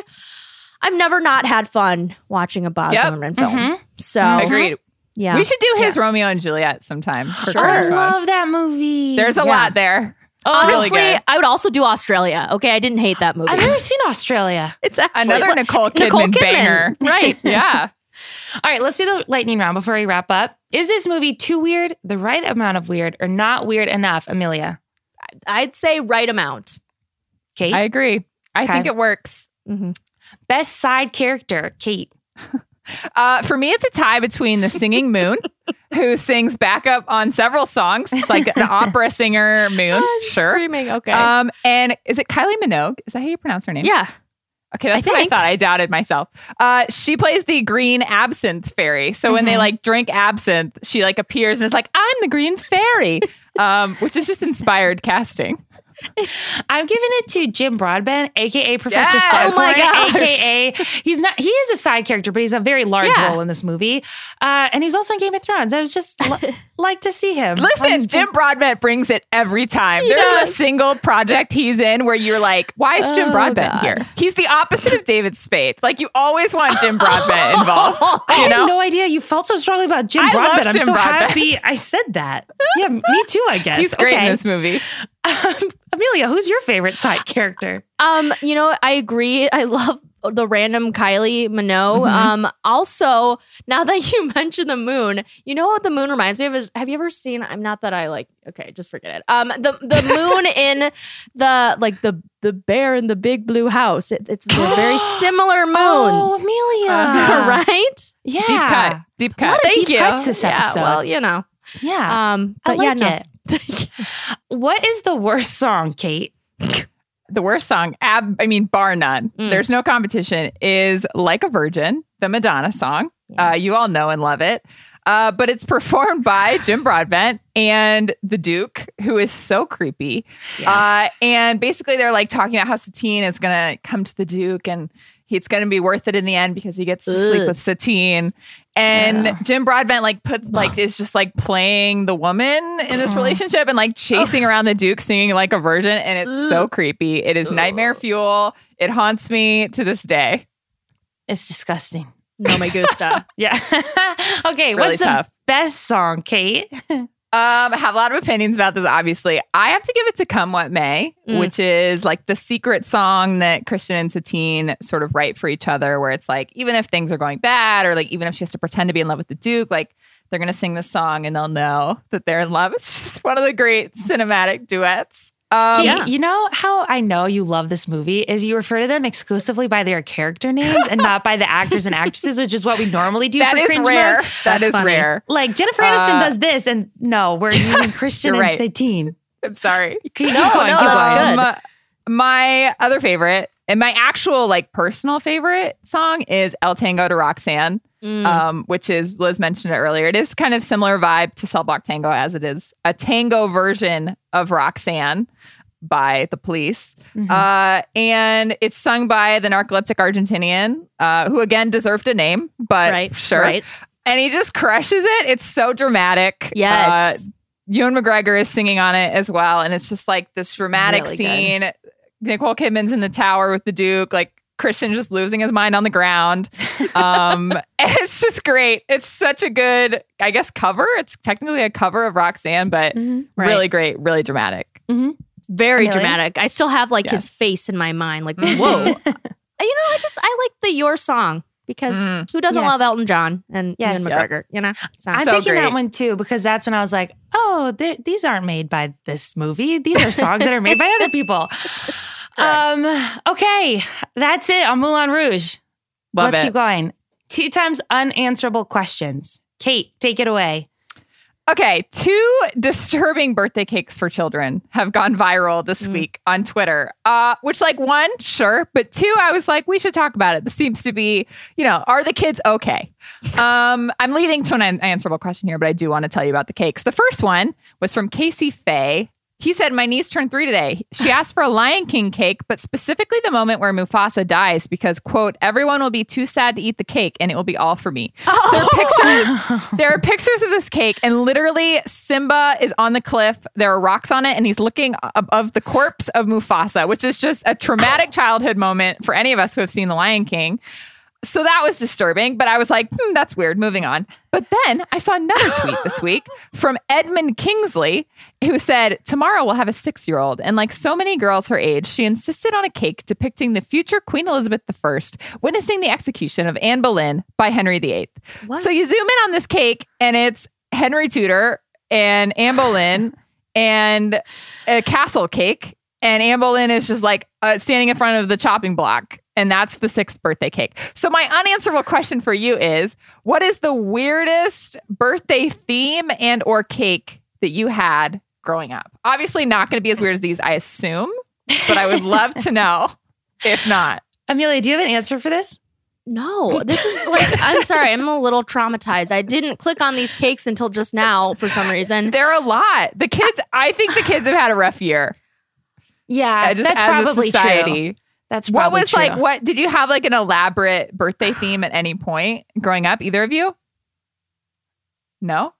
I've never not had fun watching a Baz Luhrmann film. So agreed. Yeah. We should do his Romeo and Juliet sometime. Sure. I love that movie. There's a lot there. Honestly, really, I would also do Australia. Okay, I didn't hate that movie. I've never seen Australia. It's actually another Nicole Kidman banger. Right. Yeah. All right, let's do the lightning round before we wrap up. Is this movie too weird, the right amount of weird, or not weird enough? Amelia? I'd say right amount. Kate? I agree. I think it works. Best side character, Kate? For me, it's a tie between the singing moon, who sings backup on several songs, like the opera singer Moon. Sure. Screaming, okay. And is it Kylie Minogue? Is that how you pronounce her name? Yeah. Okay, that's what I thought. I doubted myself. She plays the green absinthe fairy. So when they like drink absinthe, she like appears and is like, I'm the green fairy, which is just inspired casting. I'm giving it to Jim Broadbent, aka Professor Slumlord. Oh my gosh. Aka he is a side character, but he's a very large role in this movie. And he's also in Game of Thrones. I was just like to see him. Listen, Jim Broadbent brings it every time. There's a single project he's in where you're like, why is Jim Broadbent here? He's the opposite of David Spade. Like you always want Jim Broadbent involved. I had no idea you felt so strongly about Jim Broadbent. I'm so happy I said that. Yeah, me too, I guess. He's great in this movie. Amelia, who's your favorite side character? You know, I agree. I love the random Kylie Minogue. Also, now that you mentioned the moon, you know what the moon reminds me of is, have you ever seen, I'm not that I like, okay, just forget it. The moon in the, like the bear in the big blue house. It's very similar moons. Oh, Amelia. Right? Yeah. Deep cut. A lot of deep cuts this episode. Yeah, well, you know. Yeah. But I like it. What is the worst song, Kate? The worst song, bar none, there's no competition, is Like a Virgin, the Madonna song. You all know and love it. But it's performed by Jim Broadbent and the Duke, who is so creepy. Yeah. And basically they're like talking about how Satine is going to come to the Duke and it's going to be worth it in the end because he gets to sleep with Satine. And Jim Broadbent is just like playing the woman in this relationship and like chasing around the Duke singing Like a Virgin. And it's so creepy. It is nightmare fuel. It haunts me to this day. It's disgusting. No me gusta. Yeah. Okay. Really what's the best song, Kate? I have a lot of opinions about this, obviously. I have to give it to Come What May, which is like the secret song that Christian and Satine sort of write for each other, where it's like, even if things are going bad or like even if she has to pretend to be in love with the Duke, like they're going to sing this song and they'll know that they're in love. It's just one of the great cinematic duets. You know how I know you love this movie is you refer to them exclusively by their character names and not by the actors and actresses, which is what we normally do. That for is rare. Mode. That is funny. Rare. Like Jennifer Aniston does this, and no, we're using Christian and Satine. I'm sorry. Keep going. My other favorite and my actual like personal favorite song is El Tango to Roxanne, which is Liz mentioned it earlier. It is kind of similar vibe to Cell Block Tango as it is a tango version of Roxanne. by the police. Mm-hmm. And it's sung by the narcoleptic Argentinian, who again deserved a name, but right, sure. Right. And he just crushes it. It's so dramatic. Yes. Ewan McGregor is singing on it as well. And it's just like this dramatic really scene. Good. Nicole Kidman's in the tower with the Duke, like Christian just losing his mind on the ground. And it's just great. It's such a good, I guess, cover. It's technically a cover of Roxanne, but mm-hmm. right. really great, really dramatic. Mm-hmm. Very really? Dramatic. I still have like yes. his face in my mind. Like, whoa. I like the Your Song. Because who doesn't yes. love Elton John and yes. Ian McGregor, you know? So, I'm thinking great. That one too, because that's when I was like, oh, these aren't made by this movie. These are songs that are made by other people. Okay, that's it on Moulin Rouge. Love Let's keep going. 2 times unanswerable questions. Kate, take it away. Okay, 2 disturbing birthday cakes for children have gone viral this week on Twitter, which like 1, sure. But 2, I was like, we should talk about it. This seems to be, are the kids okay? I'm leading to an unanswerable question here, but I do want to tell you about the cakes. The first one was from Casey Faye. He said, my niece turned 3 today. She asked for a Lion King cake, but specifically the moment where Mufasa dies because, quote, everyone will be too sad to eat the cake and it will be all for me. Oh! There are pictures of this cake and literally Simba is on the cliff. There are rocks on it and he's looking above the corpse of Mufasa, which is just a traumatic childhood moment for any of us who have seen The Lion King. So that was disturbing, but I was like, that's weird. Moving on. But then I saw another tweet this week from Edmund Kingsley, who said, tomorrow we'll have a 6-year-old. And like so many girls her age, she insisted on a cake depicting the future Queen Elizabeth I, witnessing the execution of Anne Boleyn by Henry VIII. What? So you zoom in on this cake and it's Henry Tudor and Anne Boleyn and a castle cake. And Anne Boleyn is just like standing in front of the chopping block. And that's the 6th birthday cake. So my unanswerable question for you is, what is the weirdest birthday theme and or cake that you had growing up? Obviously not going to be as weird as these, I assume. But I would love to know if not. Amelia, do you have an answer for this? No, this is like, I'm sorry, I'm a little traumatized. I didn't click on these cakes until just now for some reason. They're a lot. I think the kids have had a rough year. Yeah, just that's as probably a society. True. That's probably what was true. Like, what did you have like an elaborate birthday theme at any point growing up? Either of you? No?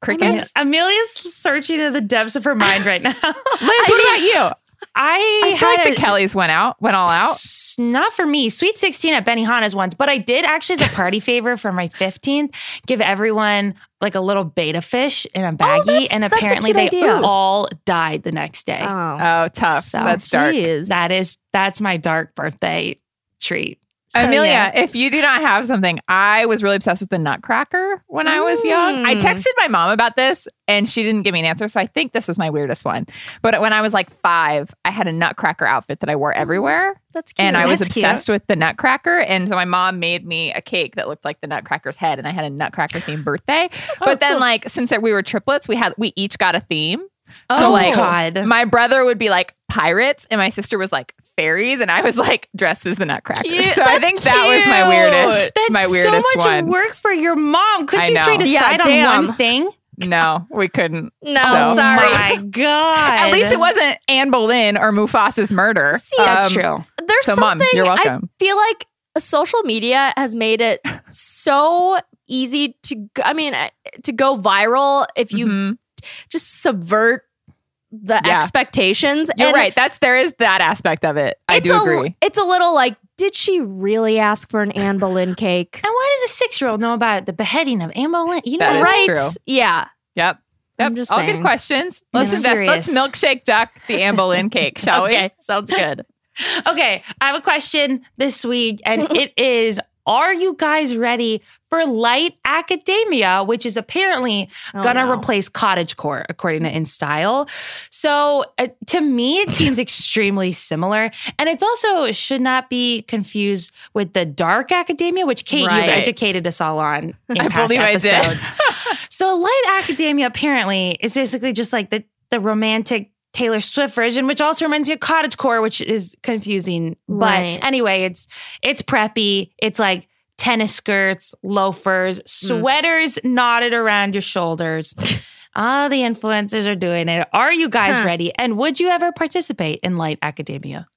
Crickets? Amelia's searching in the depths of her mind right now. Liz, what about you? I feel like the Kellys went all out. Not for me. Sweet 16 at Benihana's once, but I did actually as a party favor for my 15th, give everyone like a little betta fish in a baggie. And apparently they all died the next day. Oh tough. So, that's dark. Geez. That's my dark birthday treat. So, Amelia, if you do not have something, I was really obsessed with the Nutcracker when I was young. I texted my mom about this and she didn't give me an answer. So I think this was my weirdest one. But when I was like 5, I had a Nutcracker outfit that I wore everywhere. That's cute. And I was obsessed with the Nutcracker. And so my mom made me a cake that looked like the Nutcracker's head. And I had a Nutcracker themed birthday. But then like, since we were triplets, we each got a theme. So like, God. My brother would be like pirates and my sister was like fairies and I was like dressed as the Nutcracker. Cute. So I think that was my weirdest one. That's so much work for your mom. Couldn't you three decide on one thing? No, we couldn't. No, sorry. Oh my God. At least it wasn't Anne Boleyn or Mufasa's murder. See, that's true. There's so something, Mom, you're welcome. I feel like social media has made it so easy to go viral if you... Mm-hmm. just subvert the expectations. You're right. There is that aspect of it. I do agree. It's a little like, did she really ask for an Anne Boleyn cake? And why does a 6-year-old know about it? The beheading of Anne Boleyn? You know, right? True. Yeah. Yep. I'm just all saying. Good questions. Let's milkshake duck the Anne Boleyn cake, shall we? Okay, sounds good. Okay, I have a question this week, and it is... Are you guys ready for light academia, which is apparently gonna replace cottagecore, according to InStyle? So to me, it seems extremely similar. And it's also should not be confused with the dark academia, which Kate, you've educated us all on in past episodes. So light academia apparently is basically just like the romantic Taylor Swift version, which also reminds me of cottagecore, which is confusing. But anyway, it's preppy. It's like tennis skirts, loafers, sweaters knotted around your shoulders. All the influencers are doing it. Are you guys ready? And would you ever participate in light academia?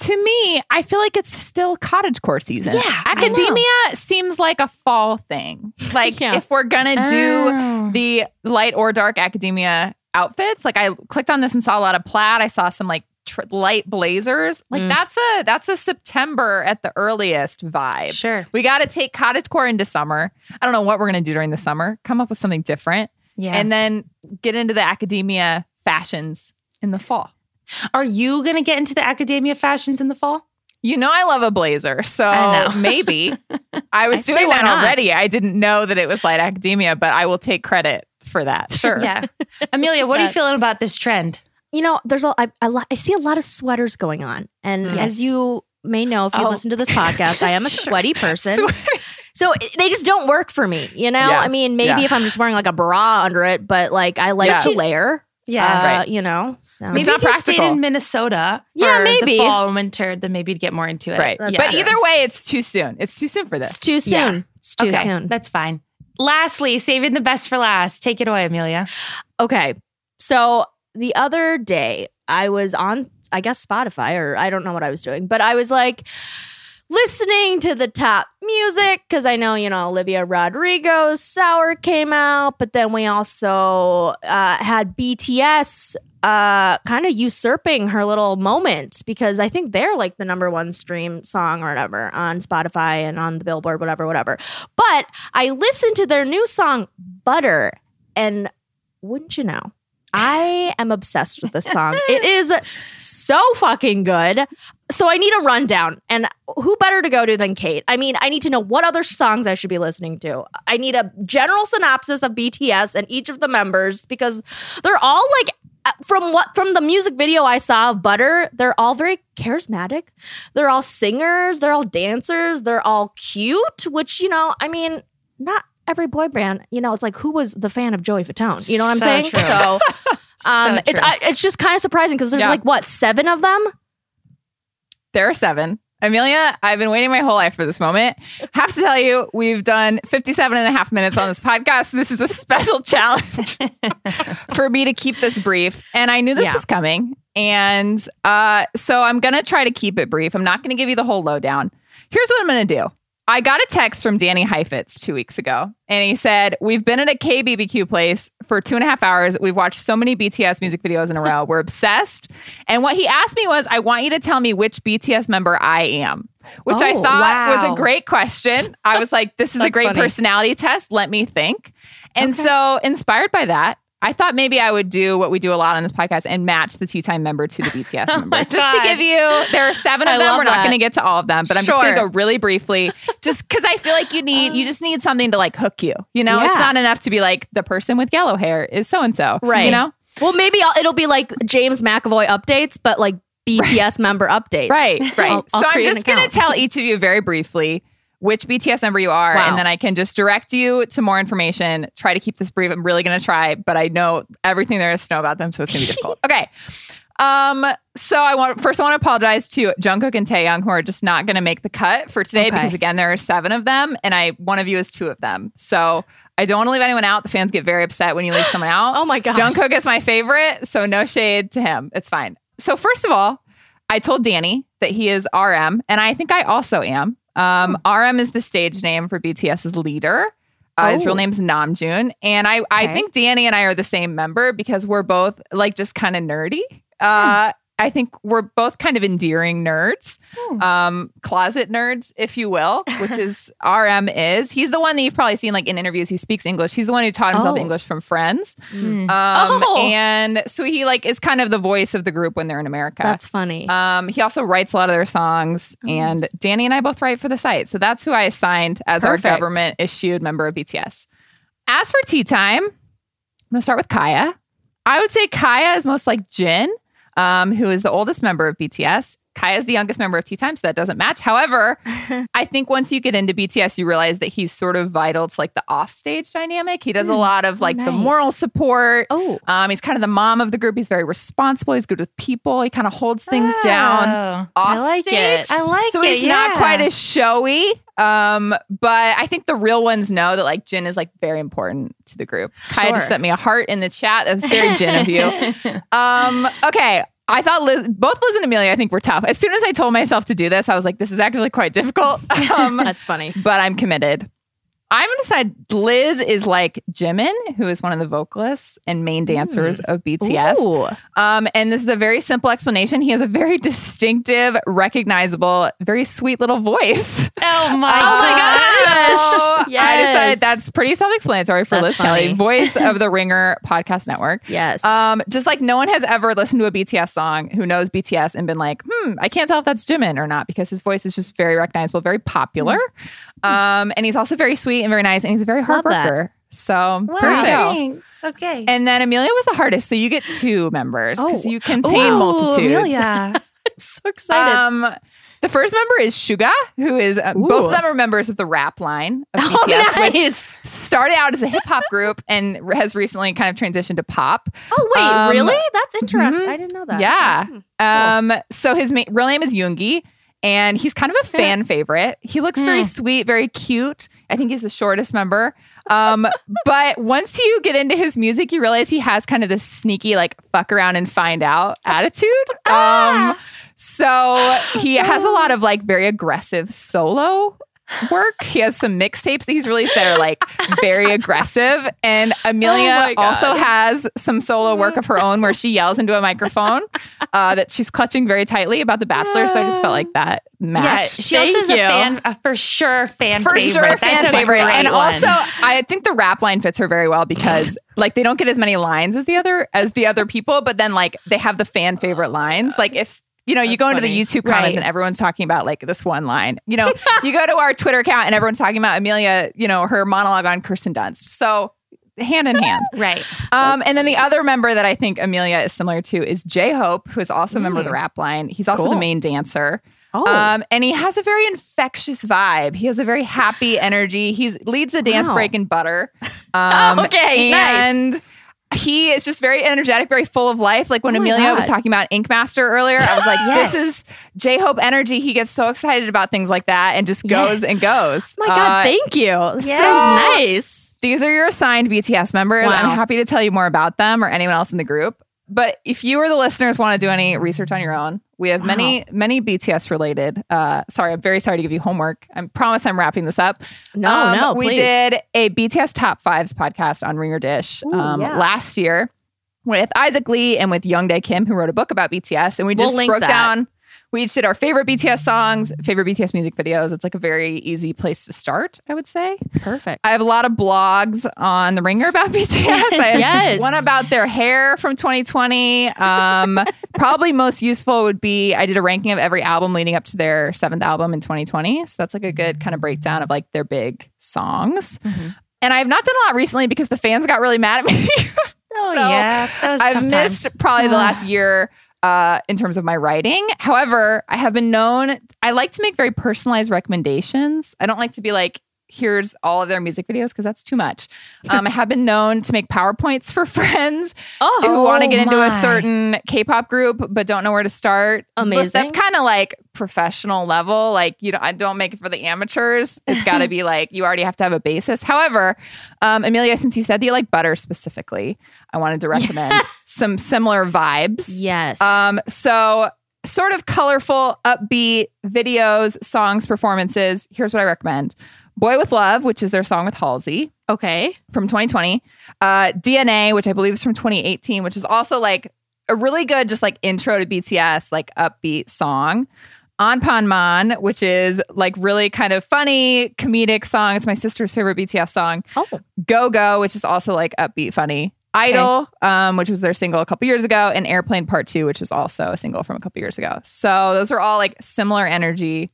To me, I feel like it's still cottagecore season. Yeah, academia seems like a fall thing. Like if we're going to do the light or dark academia outfits, like I clicked on this and saw a lot of plaid. I saw some like light blazers. Like that's a September at the earliest vibe. Sure. We got to take cottagecore into summer. I don't know what we're going to do during the summer. Come up with something different. Yeah. And then get into the academia fashions in the fall. Are you going to get into the academia fashions in the fall? You know I love a blazer, so maybe. I was doing that already. I didn't know that it was light academia, but I will take credit for that. Sure. Yeah. Amelia, what are you feeling about this trend? You know, I see a lot of sweaters going on. And as you may know, if you listen to this podcast, I am a sweaty person. So they just don't work for me, you know? Yeah. I mean, maybe if I'm just wearing like a bra under it, but like I like to layer. Yeah, right. You know, so. Maybe it's not if practical. You stayed in Minnesota for the fall and winter, then maybe you'd get more into it. Right. Yeah. But either way, it's too soon. It's too soon for this. It's too soon. Yeah. It's too soon. That's fine. Lastly, saving the best for last. Take it away, Amelia. Okay. So the other day I was on, I guess, Spotify, or I don't know what I was doing, but I was like listening to the top music because I know, you know, Olivia Rodrigo's Sour came out, but then we also had BTS kind of usurping her little moment because I think they're like the #1 stream song or whatever on Spotify and on the Billboard, whatever. But I listened to their new song, Butter, and wouldn't you know, I am obsessed with this song. It is so fucking good. So I need a rundown. And who better to go to than Kate? I mean, I need to know what other songs I should be listening to. I need a general synopsis of BTS and each of the members because they're all like, from the music video I saw of Butter, they're all very charismatic. They're all singers. They're all dancers. They're all cute, which, you know, I mean, not every boy band, you know, it's like, who was the fan of Joey Fatone? You know what I'm saying? True. So it's just kind of surprising because there's like, what, 7 of them? There are 7. Amelia, I've been waiting my whole life for this moment. Have to tell you, we've done 57 and a half minutes on this podcast. This is a special challenge for me to keep this brief. And I knew this was coming. And so I'm going to try to keep it brief. I'm not going to give you the whole lowdown. Here's what I'm going to do. I got a text from Danny Heifetz 2 weeks ago, and he said, we've been at a KBBQ place for 2.5 hours. We've watched so many BTS music videos in a row. We're obsessed. And what he asked me was, I want you to tell me which BTS member I am, which I thought was a great question. I was like, this is a great personality test. Let me think. And so inspired by that, I thought maybe I would do what we do a lot on this podcast and match the Tea Time member to the BTS member. To give you, there are 7 of them. We're not going to get to all of them, but I'm just going to go really briefly just because I feel like you just need something to like hook you. You know, it's not enough to be like the person with yellow hair is so-and-so. Right. You know? Well, maybe it'll be like James McAvoy updates, but like BTS member updates. Right. So I'm just going to tell each of you very briefly which BTS member you are, and then I can just direct you to more information. Try to keep this brief. I'm really going to try, but I know everything there is to know about them, so it's going to be difficult. Okay. So I want to apologize to Jungkook and Taehyung, who are just not going to make the cut for today because, again, there are 7 of them, and one of you is 2 of them. So I don't want to leave anyone out. The fans get very upset when you leave someone out. Oh, my God. Jungkook is my favorite, so no shade to him. It's fine. So first of all, I told Danny that he is RM, and I think I also am. RM is the stage name for BTS's leader. His real name's Namjoon. And I think Danny and I are the same member because we're both like just kind of nerdy. I think we're both kind of endearing nerds, closet nerds, if you will, which is RM is. He's the one that you've probably seen like in interviews. He speaks English. He's the one who taught himself English from Friends. And so he like is kind of the voice of the group when they're in America. That's funny. He also writes a lot of their songs, and Danny and I both write for the site. So that's who I assigned as our government issued member of BTS. As for Tea Time, I'm going to start with Kaya. I would say Kaya is most like Jin, who is the oldest member of BTS. Kaya is the youngest member of Tea Time, so that doesn't match. However, I think once you get into BTS, you realize that he's sort of vital to like the offstage dynamic. He does a lot of like the moral support. He's kind of the mom of the group. He's very responsible. He's good with people. He kind of holds things down offstage. I like it. So he's not quite as showy But I think the real ones know that like Jin is like very important to the group. Sure. Kaya just sent me a heart in the chat. That was very Jin of you. Okay. I thought both Liz and Amelia, I think, were tough. As soon as I told myself to do this, I was like, this is actually quite difficult. That's funny. But I'm committed. I'm going to decide Liz is like Jimin, who is one of the vocalists and main dancers of BTS. And this is a very simple explanation. He has a very distinctive, recognizable, very sweet little voice. Oh my gosh. Yes. I decided that's pretty self-explanatory for Liz Kelly, voice of the Ringer Podcast Network. Yes. Just like no one has ever listened to a BTS song who knows BTS and been like, I can't tell if that's Jimin or not, because his voice is just very recognizable, very popular. And he's also very sweet and very nice, and he's a very hard worker. So perfect. Okay. And then Amelia was the hardest, so you get two members because you contain multitudes. Amelia. I'm so excited. The first member is Suga, who is both of them are members of the rap line of BTS, which started out as a hip hop group and has recently kind of transitioned to pop. Oh wait, really? That's interesting. I didn't know that. Yeah. Cool. So his real name is Yoongi. And he's kind of a fan favorite. He looks very sweet, very cute. I think he's the shortest member. But once you get into his music, you realize he has kind of this sneaky, like, fuck around and find out attitude. So he has a lot of, like, very aggressive solo work. He has some mixtapes that he's released that are like very aggressive, and Amelia also has some solo work of her own where she yells into a microphone that she's clutching very tightly about The Bachelor. So I just felt like that matched. Yeah, she also is a fan favorite. And also, I think the rap line fits her very well because like they don't get as many lines as the other people, but then like they have the fan favorite lines. Like if you go into the YouTube comments and everyone's talking about like this one line. You know, you go to our Twitter account and everyone's talking about Amelia, her monologue on Kirsten Dunst. So hand in hand. Right. And then the other member that I think Amelia is similar to is J-Hope, who is also a member of the rap line. He's also the main dancer. And he has a very infectious vibe. He has a very happy energy. He leads the dance break in Butter. Nice. He is just very energetic, very full of life. Like when Amelia was talking about Ink Master earlier, I was like, this is J-Hope energy. He gets so excited about things like that and just goes and goes. Oh my God, thank you. So nice. These are your assigned BTS members. I'm happy to tell you more about them or anyone else in the group. But if you or the listeners want to do any research on your own, we have many BTS related. I'm very sorry to give you homework. I promise I'm wrapping this up. No, please. We did a BTS Top 5s podcast on Ringer Dish last year with Isaac Lee and with Youngdae Kim, who wrote a book about BTS. And we just broke down. We each did our favorite BTS songs, favorite BTS music videos. It's like a very easy place to start, I would say. Perfect. I have a lot of blogs on The Ringer about BTS. I have one about their hair from 2020. Probably most useful would be I did a ranking of every album leading up to their 7th album in 2020. So that's like a good kind of breakdown of like their big songs. Mm-hmm. And I've not done a lot recently because the fans got really mad at me. That was I've missed time. Probably the last year. In terms of my writing. However, I have been known, I like to make very personalized recommendations. I don't like to be like, here's all of their music videos because that's too much. I have been known to make PowerPoints for friends who want to get into a certain K-pop group but don't know where to start. Amazing. Plus, that's kind of like professional level. Like I don't make it for the amateurs. It's got to be like you already have to have a basis. However, Amelia, since you said that you like Butter specifically, I wanted to recommend some similar vibes. Yes. So sort of colorful, upbeat videos, songs, performances. Here's what I recommend. Boy With Love, which is their song with Halsey. Okay. From 2020. DNA, which I believe is from 2018, which is also like a really good just like intro to BTS, like upbeat song. Anpanman, which is like really kind of funny, comedic song. It's my sister's favorite BTS song. Go Go, which is also like upbeat, funny. Idol, which was their single a couple years ago. And Airplane Part 2, which is also a single from a couple years ago. So those are all like similar energy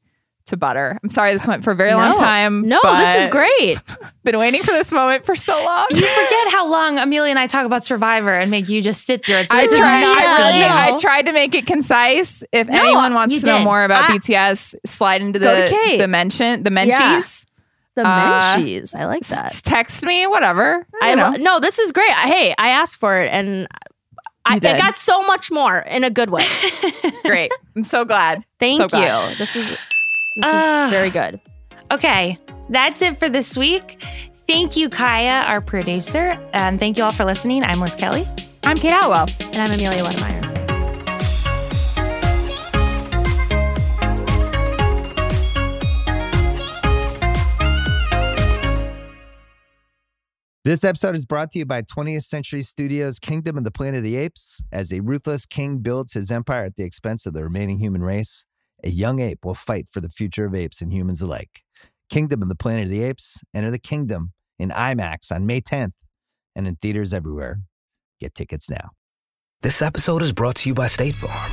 to Butter. I'm sorry this went for a very long time. No, this is great. Been waiting for this moment for so long. You forget how long Amelia and I talk about Survivor and make you just sit through it. So I tried to make it concise. If anyone wants to know more about BTS, slide into the Menchies. Yeah. The Menchies. I like that. Text me, whatever. No, this is great. Hey, I asked for it and I got so much more in a good way. Great. I'm so glad. Thank you. This is very good. Okay, that's it for this week. Thank you, Kaya, our producer. And thank you all for listening. I'm Liz Kelly. I'm Kate Hallowell. And I'm Amelia Wedemeyer. This episode is brought to you by 20th Century Studios' Kingdom of the Planet of the Apes. As a ruthless king builds his empire at the expense of the remaining human race, a young ape will fight for the future of apes and humans alike. Kingdom of the Planet of the Apes. Enter the kingdom in IMAX on May 10th and in theaters everywhere. Get tickets now. This episode is brought to you by State Farm.